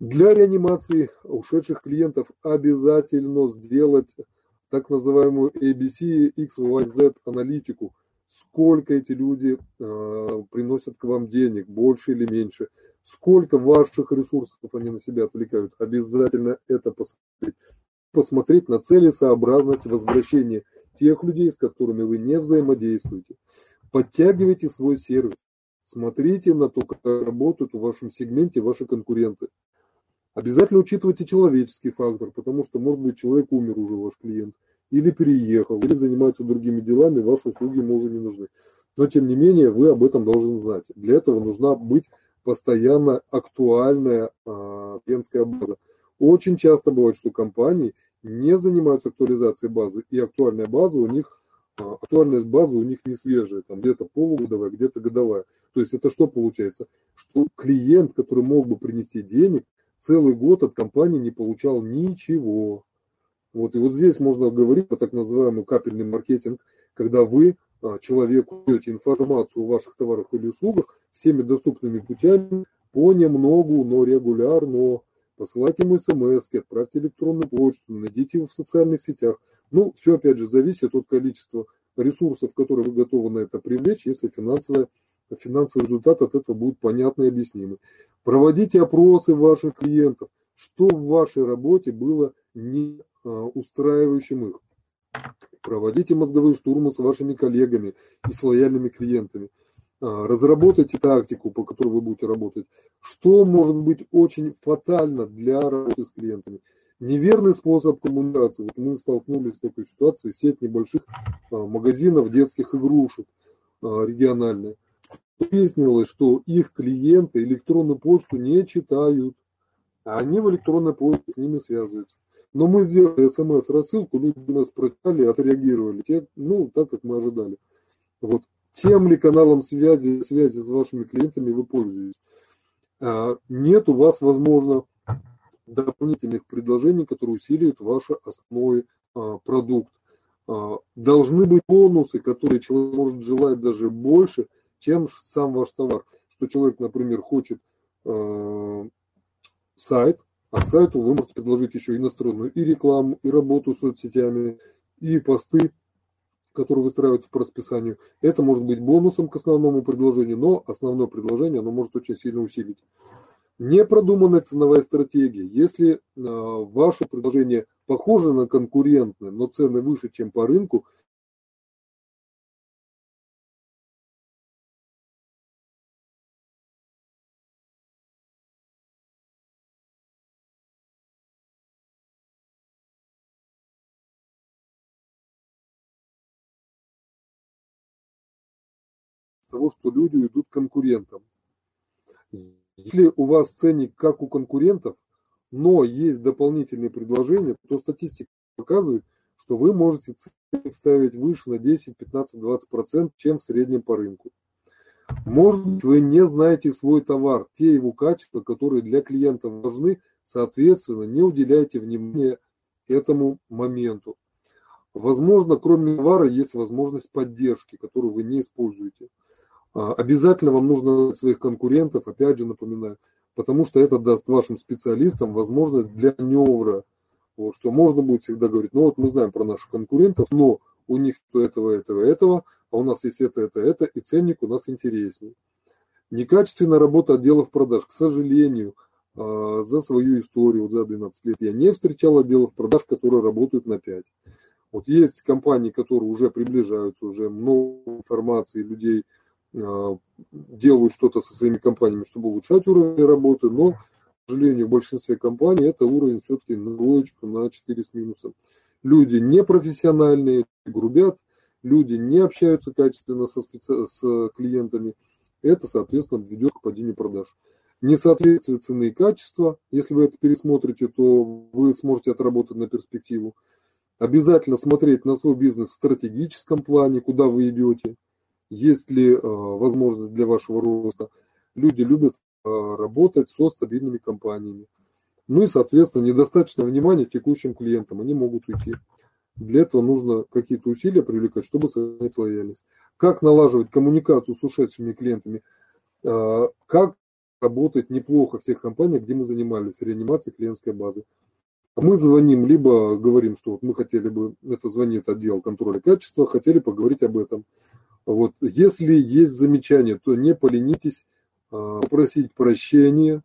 Для реанимации ушедших клиентов обязательно сделать так называемую эй би си, икс, уай, зет аналитику. Сколько эти люди э, приносят к вам денег, больше или меньше. Сколько ваших ресурсов они на себя отвлекают, обязательно это посмотреть. Посмотреть на целесообразность возвращения тех людей, с которыми вы не взаимодействуете. Подтягивайте свой сервис. Смотрите на то, как работают в вашем сегменте ваши конкуренты. Обязательно учитывайте человеческий фактор, потому что, может быть, человек умер уже, ваш клиент, или переехал, или занимается другими делами, ваши услуги ему уже не нужны. Но, тем не менее, вы об этом должны знать. Для этого нужна быть постоянно актуальная а, клиентская база. Очень часто бывает, что компании не занимаются актуализацией базы, и актуальная база у них, а, актуальность базы у них не свежая, там где-то полугодовая, где-то годовая. То есть это что получается? Что клиент, который мог бы принести денег, целый год от компании не получал ничего. Вот, и вот здесь можно говорить про так называемый капельный маркетинг, когда вы человеку даете информацию о ваших товарах или услугах всеми доступными путями, понемногу, но регулярно. Посылайте ему смс-ки, отправьте электронную почту, найдите его в социальных сетях. Ну, все, опять же, зависит от количества ресурсов, которые вы готовы на это привлечь, если финансовый, финансовый результат от этого будет понятный и объяснимый. Проводите опросы ваших клиентов, что в вашей работе было не устраивающим их. Проводите мозговые штурмы с вашими коллегами и с лояльными клиентами. Разработайте тактику, по которой вы будете работать. Что может быть очень фатально для работы с клиентами? Неверный способ коммуникации. Вот мы столкнулись с такой ситуацией. Сеть небольших магазинов детских игрушек региональная. Выяснилось, что их клиенты электронную почту не читают, а они в электронной почте с ними связываются. Но мы сделали смс-рассылку, люди нас прочитали, отреагировали, те, ну, так, как мы ожидали. Вот. Тем ли каналом связи, связи с вашими клиентами вы пользуетесь? А, нет у вас, возможно, дополнительных предложений, которые усиливают ваш основной а, продукт. А, должны быть бонусы, которые человек может желать даже больше, чем сам ваш товар. Что человек, например, хочет а, сайт, а сайту вы можете предложить еще иностранную и рекламу, и работу с соцсетями, и посты, которые выстраиваются по расписанию. Это может быть бонусом к основному предложению, но основное предложение оно может очень сильно усилить. Непродуманная ценовая стратегия. Если э, ваше предложение похоже на конкурентное, но цены выше, чем по рынку, того, что люди уйдут к конкурентам. Если у вас ценник как у конкурентов, но есть дополнительные предложения, то статистика показывает, что вы можете ценник ставить выше на десять, пятнадцать, двадцать процентов, чем в среднем по рынку. Может быть, вы не знаете свой товар, те его качества, которые для клиентов важны, соответственно, не уделяйте внимания этому моменту. Возможно, кроме товара есть возможность поддержки, которую вы не используете. Обязательно вам нужно своих конкурентов, опять же напоминаю, потому что это даст вашим специалистам возможность для маневра, вот, что можно будет всегда говорить, ну вот мы знаем про наших конкурентов, но у них то этого, этого, этого, а у нас есть это, это, это, и ценник у нас интереснее. Некачественная работа отделов продаж, к сожалению, за свою историю за двенадцать лет я не встречал отделов продаж, которые работают на пять. Вот есть компании, которые уже приближаются, уже много информации, людей э, делают что-то со своими компаниями, чтобы улучшать уровень работы, но, к сожалению, в большинстве компаний это уровень все-таки на двоечку, на четыре с минусом. Люди непрофессиональные, грубят, люди не общаются качественно со специ... с клиентами. Это, соответственно, ведет к падению продаж. Несоответствие цены и качества, если вы это пересмотрите, то вы сможете отработать на перспективу. Обязательно смотреть на свой бизнес в стратегическом плане, куда вы идете, есть ли э, возможность для вашего роста. Люди любят э, работать со стабильными компаниями. Ну и, соответственно, недостаточно внимания текущим клиентам, они могут уйти. Для этого нужно какие-то усилия привлекать, чтобы сохранить лояльность. Как налаживать коммуникацию с ушедшими клиентами, э, как работать неплохо в тех компаниях, где мы занимались реанимацией клиентской базы. Мы звоним, либо говорим, что вот мы хотели бы, это звонит отдел контроля качества, хотели поговорить об этом. Вот. Если есть замечания, то не поленитесь попросить прощения.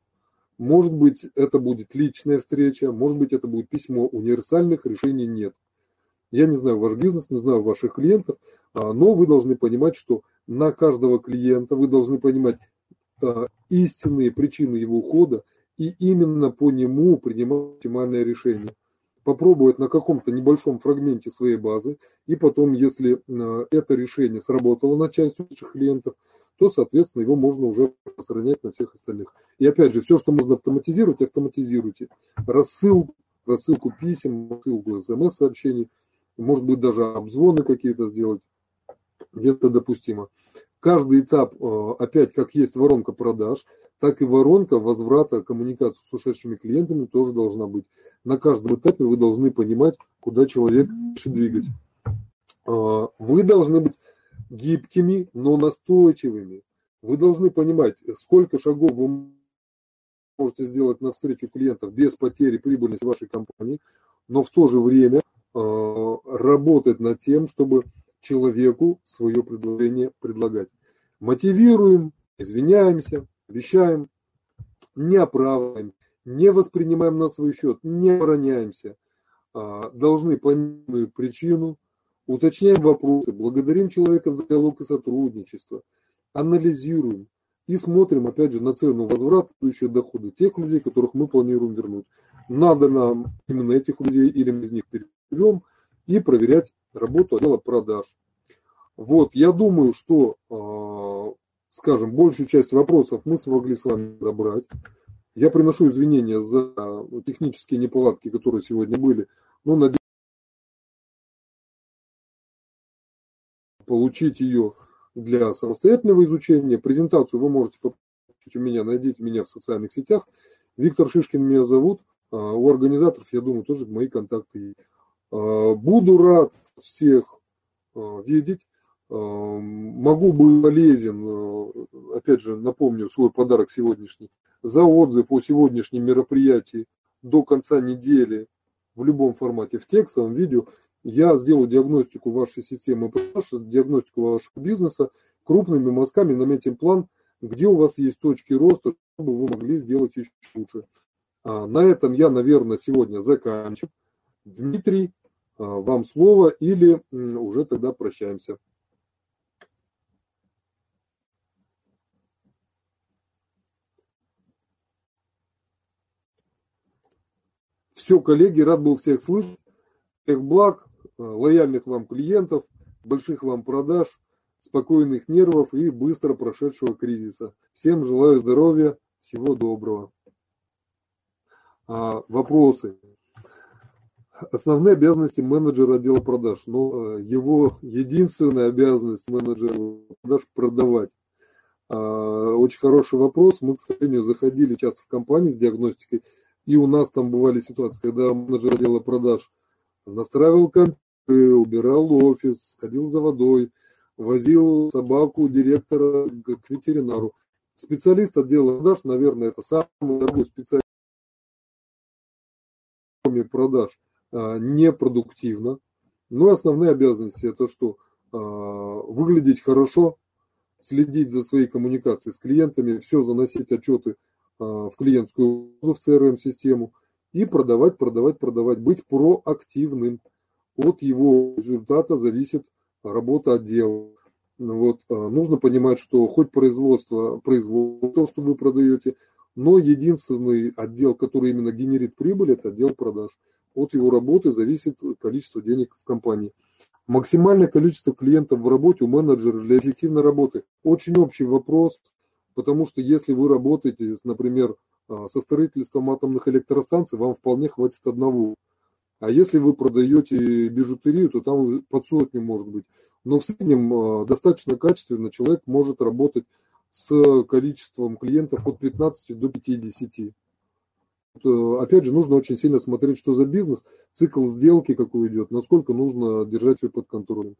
Может быть, это будет личная встреча, может быть, это будет письмо. Универсальных решений нет. Я не знаю ваш бизнес, не знаю ваших клиентов, но вы должны понимать, что на каждого клиента вы должны понимать истинные причины его ухода, и именно по нему принимать оптимальное решение. Попробовать на каком-то небольшом фрагменте своей базы, и потом, если это решение сработало на часть ваших клиентов, то, соответственно, его можно уже распространять на всех остальных. И опять же, все, что можно автоматизировать, автоматизируйте. Рассылку, рассылку писем, рассылку эс эм эс сообщений, может быть, даже обзвоны какие-то сделать, это допустимо. Каждый этап, опять, как есть воронка продаж, так и воронка возврата коммуникации с ушедшими клиентами тоже должна быть. На каждом этапе вы должны понимать, куда человек хочет двигать. Вы должны быть гибкими, но настойчивыми. Вы должны понимать, сколько шагов вы можете сделать навстречу клиентов без потери прибыльности вашей компании, но в то же время работать над тем, чтобы человеку свое предложение предлагать. Мотивируем, извиняемся, обещаем, не оправдываем, не воспринимаем на свой счет, не обороняемся, должны понять причину, уточняем вопросы, благодарим человека за диалог и сотрудничество, анализируем и смотрим, опять же, на цену возврата, будущие доходы тех людей, которых мы планируем вернуть. Надо нам именно этих людей или мы из них переберем и проверять работу отдела продаж. Вот, я думаю, что... скажем, большую часть вопросов мы смогли с вами забрать. Я приношу извинения за технические неполадки, которые сегодня были. Но надеюсь, получить ее для самостоятельного изучения. Презентацию вы можете получить у меня, найдите меня в социальных сетях. Виктор Шишкин меня зовут. У организаторов, я думаю, тоже мои контакты есть. Буду рад всех видеть. Могу быть полезен, опять же, напомню свой подарок сегодняшний, за отзыв о сегодняшнем мероприятии до конца недели в любом формате, в текстовом видео. Я сделаю диагностику вашей системы продаж, диагностику вашего бизнеса, крупными мазками наметим план, где у вас есть точки роста, чтобы вы могли сделать еще лучше. На этом я, наверное, сегодня заканчиваю. Дмитрий, вам слово или уже тогда прощаемся. Все, коллеги, рад был всех слышать. Всех благ, лояльных вам клиентов, больших вам продаж. спокойных нервов и быстро прошедшего кризиса. Всем желаю здоровья, всего доброго. А, вопросы. Основные обязанности менеджера отдела продаж. Но его единственная обязанность менеджера продаж – продавать. Очень хороший вопрос. Мы, к сожалению, заходили часто в компании с диагностикой, и у нас там бывали ситуации, когда менеджер отдела продаж настраивал компьютер, убирал офис, ходил за водой, возил собаку директора к ветеринару. Специалист отдела продаж, наверное, это самый дорогой специалист продаж, непродуктивно. Но основные обязанности – это что? Выглядеть хорошо, следить за своей коммуникацией с клиентами, все заносить отчеты в клиентскую базу, в си эр эм-систему и продавать, продавать, продавать, быть проактивным. От его результата зависит работа отдела. Вот. Нужно понимать, что хоть производство, производство то, что вы продаете, но единственный отдел, который именно генерит прибыль, это отдел продаж. От его работы зависит количество денег в компании. Максимальное количество клиентов в работе у менеджера для эффективной работы. Очень общий вопрос, потому что если вы работаете, например, со строительством атомных электростанций, вам вполне хватит одного. А если вы продаете бижутерию, то там под сотню может быть. Но в среднем достаточно качественно человек может работать с количеством клиентов от пятнадцати до пятидесяти. Опять же, нужно очень сильно смотреть, что за бизнес, цикл сделки какой идет, насколько нужно держать ее под контролем.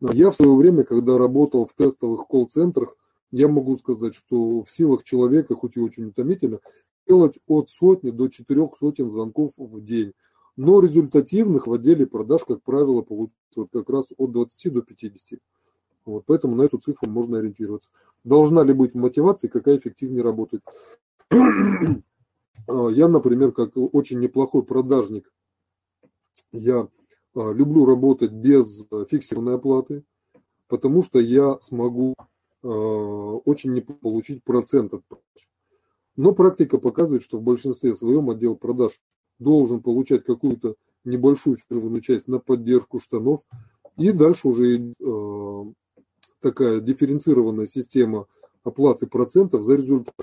Я в свое время, когда работал в тестовых колл-центрах, я могу сказать, что в силах человека, хоть и очень утомительно, делать от сотни до четырех сотен звонков в день. Но результативных в отделе продаж, как правило, получается вот как раз от двадцати до пятидесяти. Вот, поэтому на эту цифру можно ориентироваться. Должна ли быть мотивация, какая эффективнее работает? Я, например, как очень неплохой продажник, я люблю работать без фиксированной оплаты, потому что я смогу очень неплохо получить процент от продаж. Но практика показывает, что в большинстве своем отдел продаж должен получать какую-то небольшую фиксированную часть на поддержку штанов, и дальше уже такая дифференцированная система оплаты процентов за результат.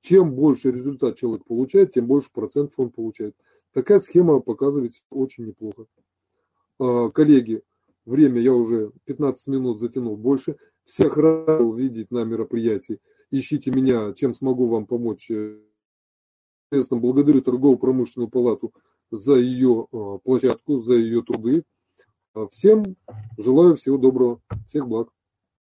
Чем больше результат человек получает, тем больше процентов он получает. Такая схема показывается очень неплохо. Коллеги, время я уже пятнадцать минут затянул больше. Всех рад видеть на мероприятии. Ищите меня, чем смогу вам помочь. Соответственно, благодарю Торгово-промышленную палату за ее площадку, за ее труды. Всем желаю всего доброго, всех благ.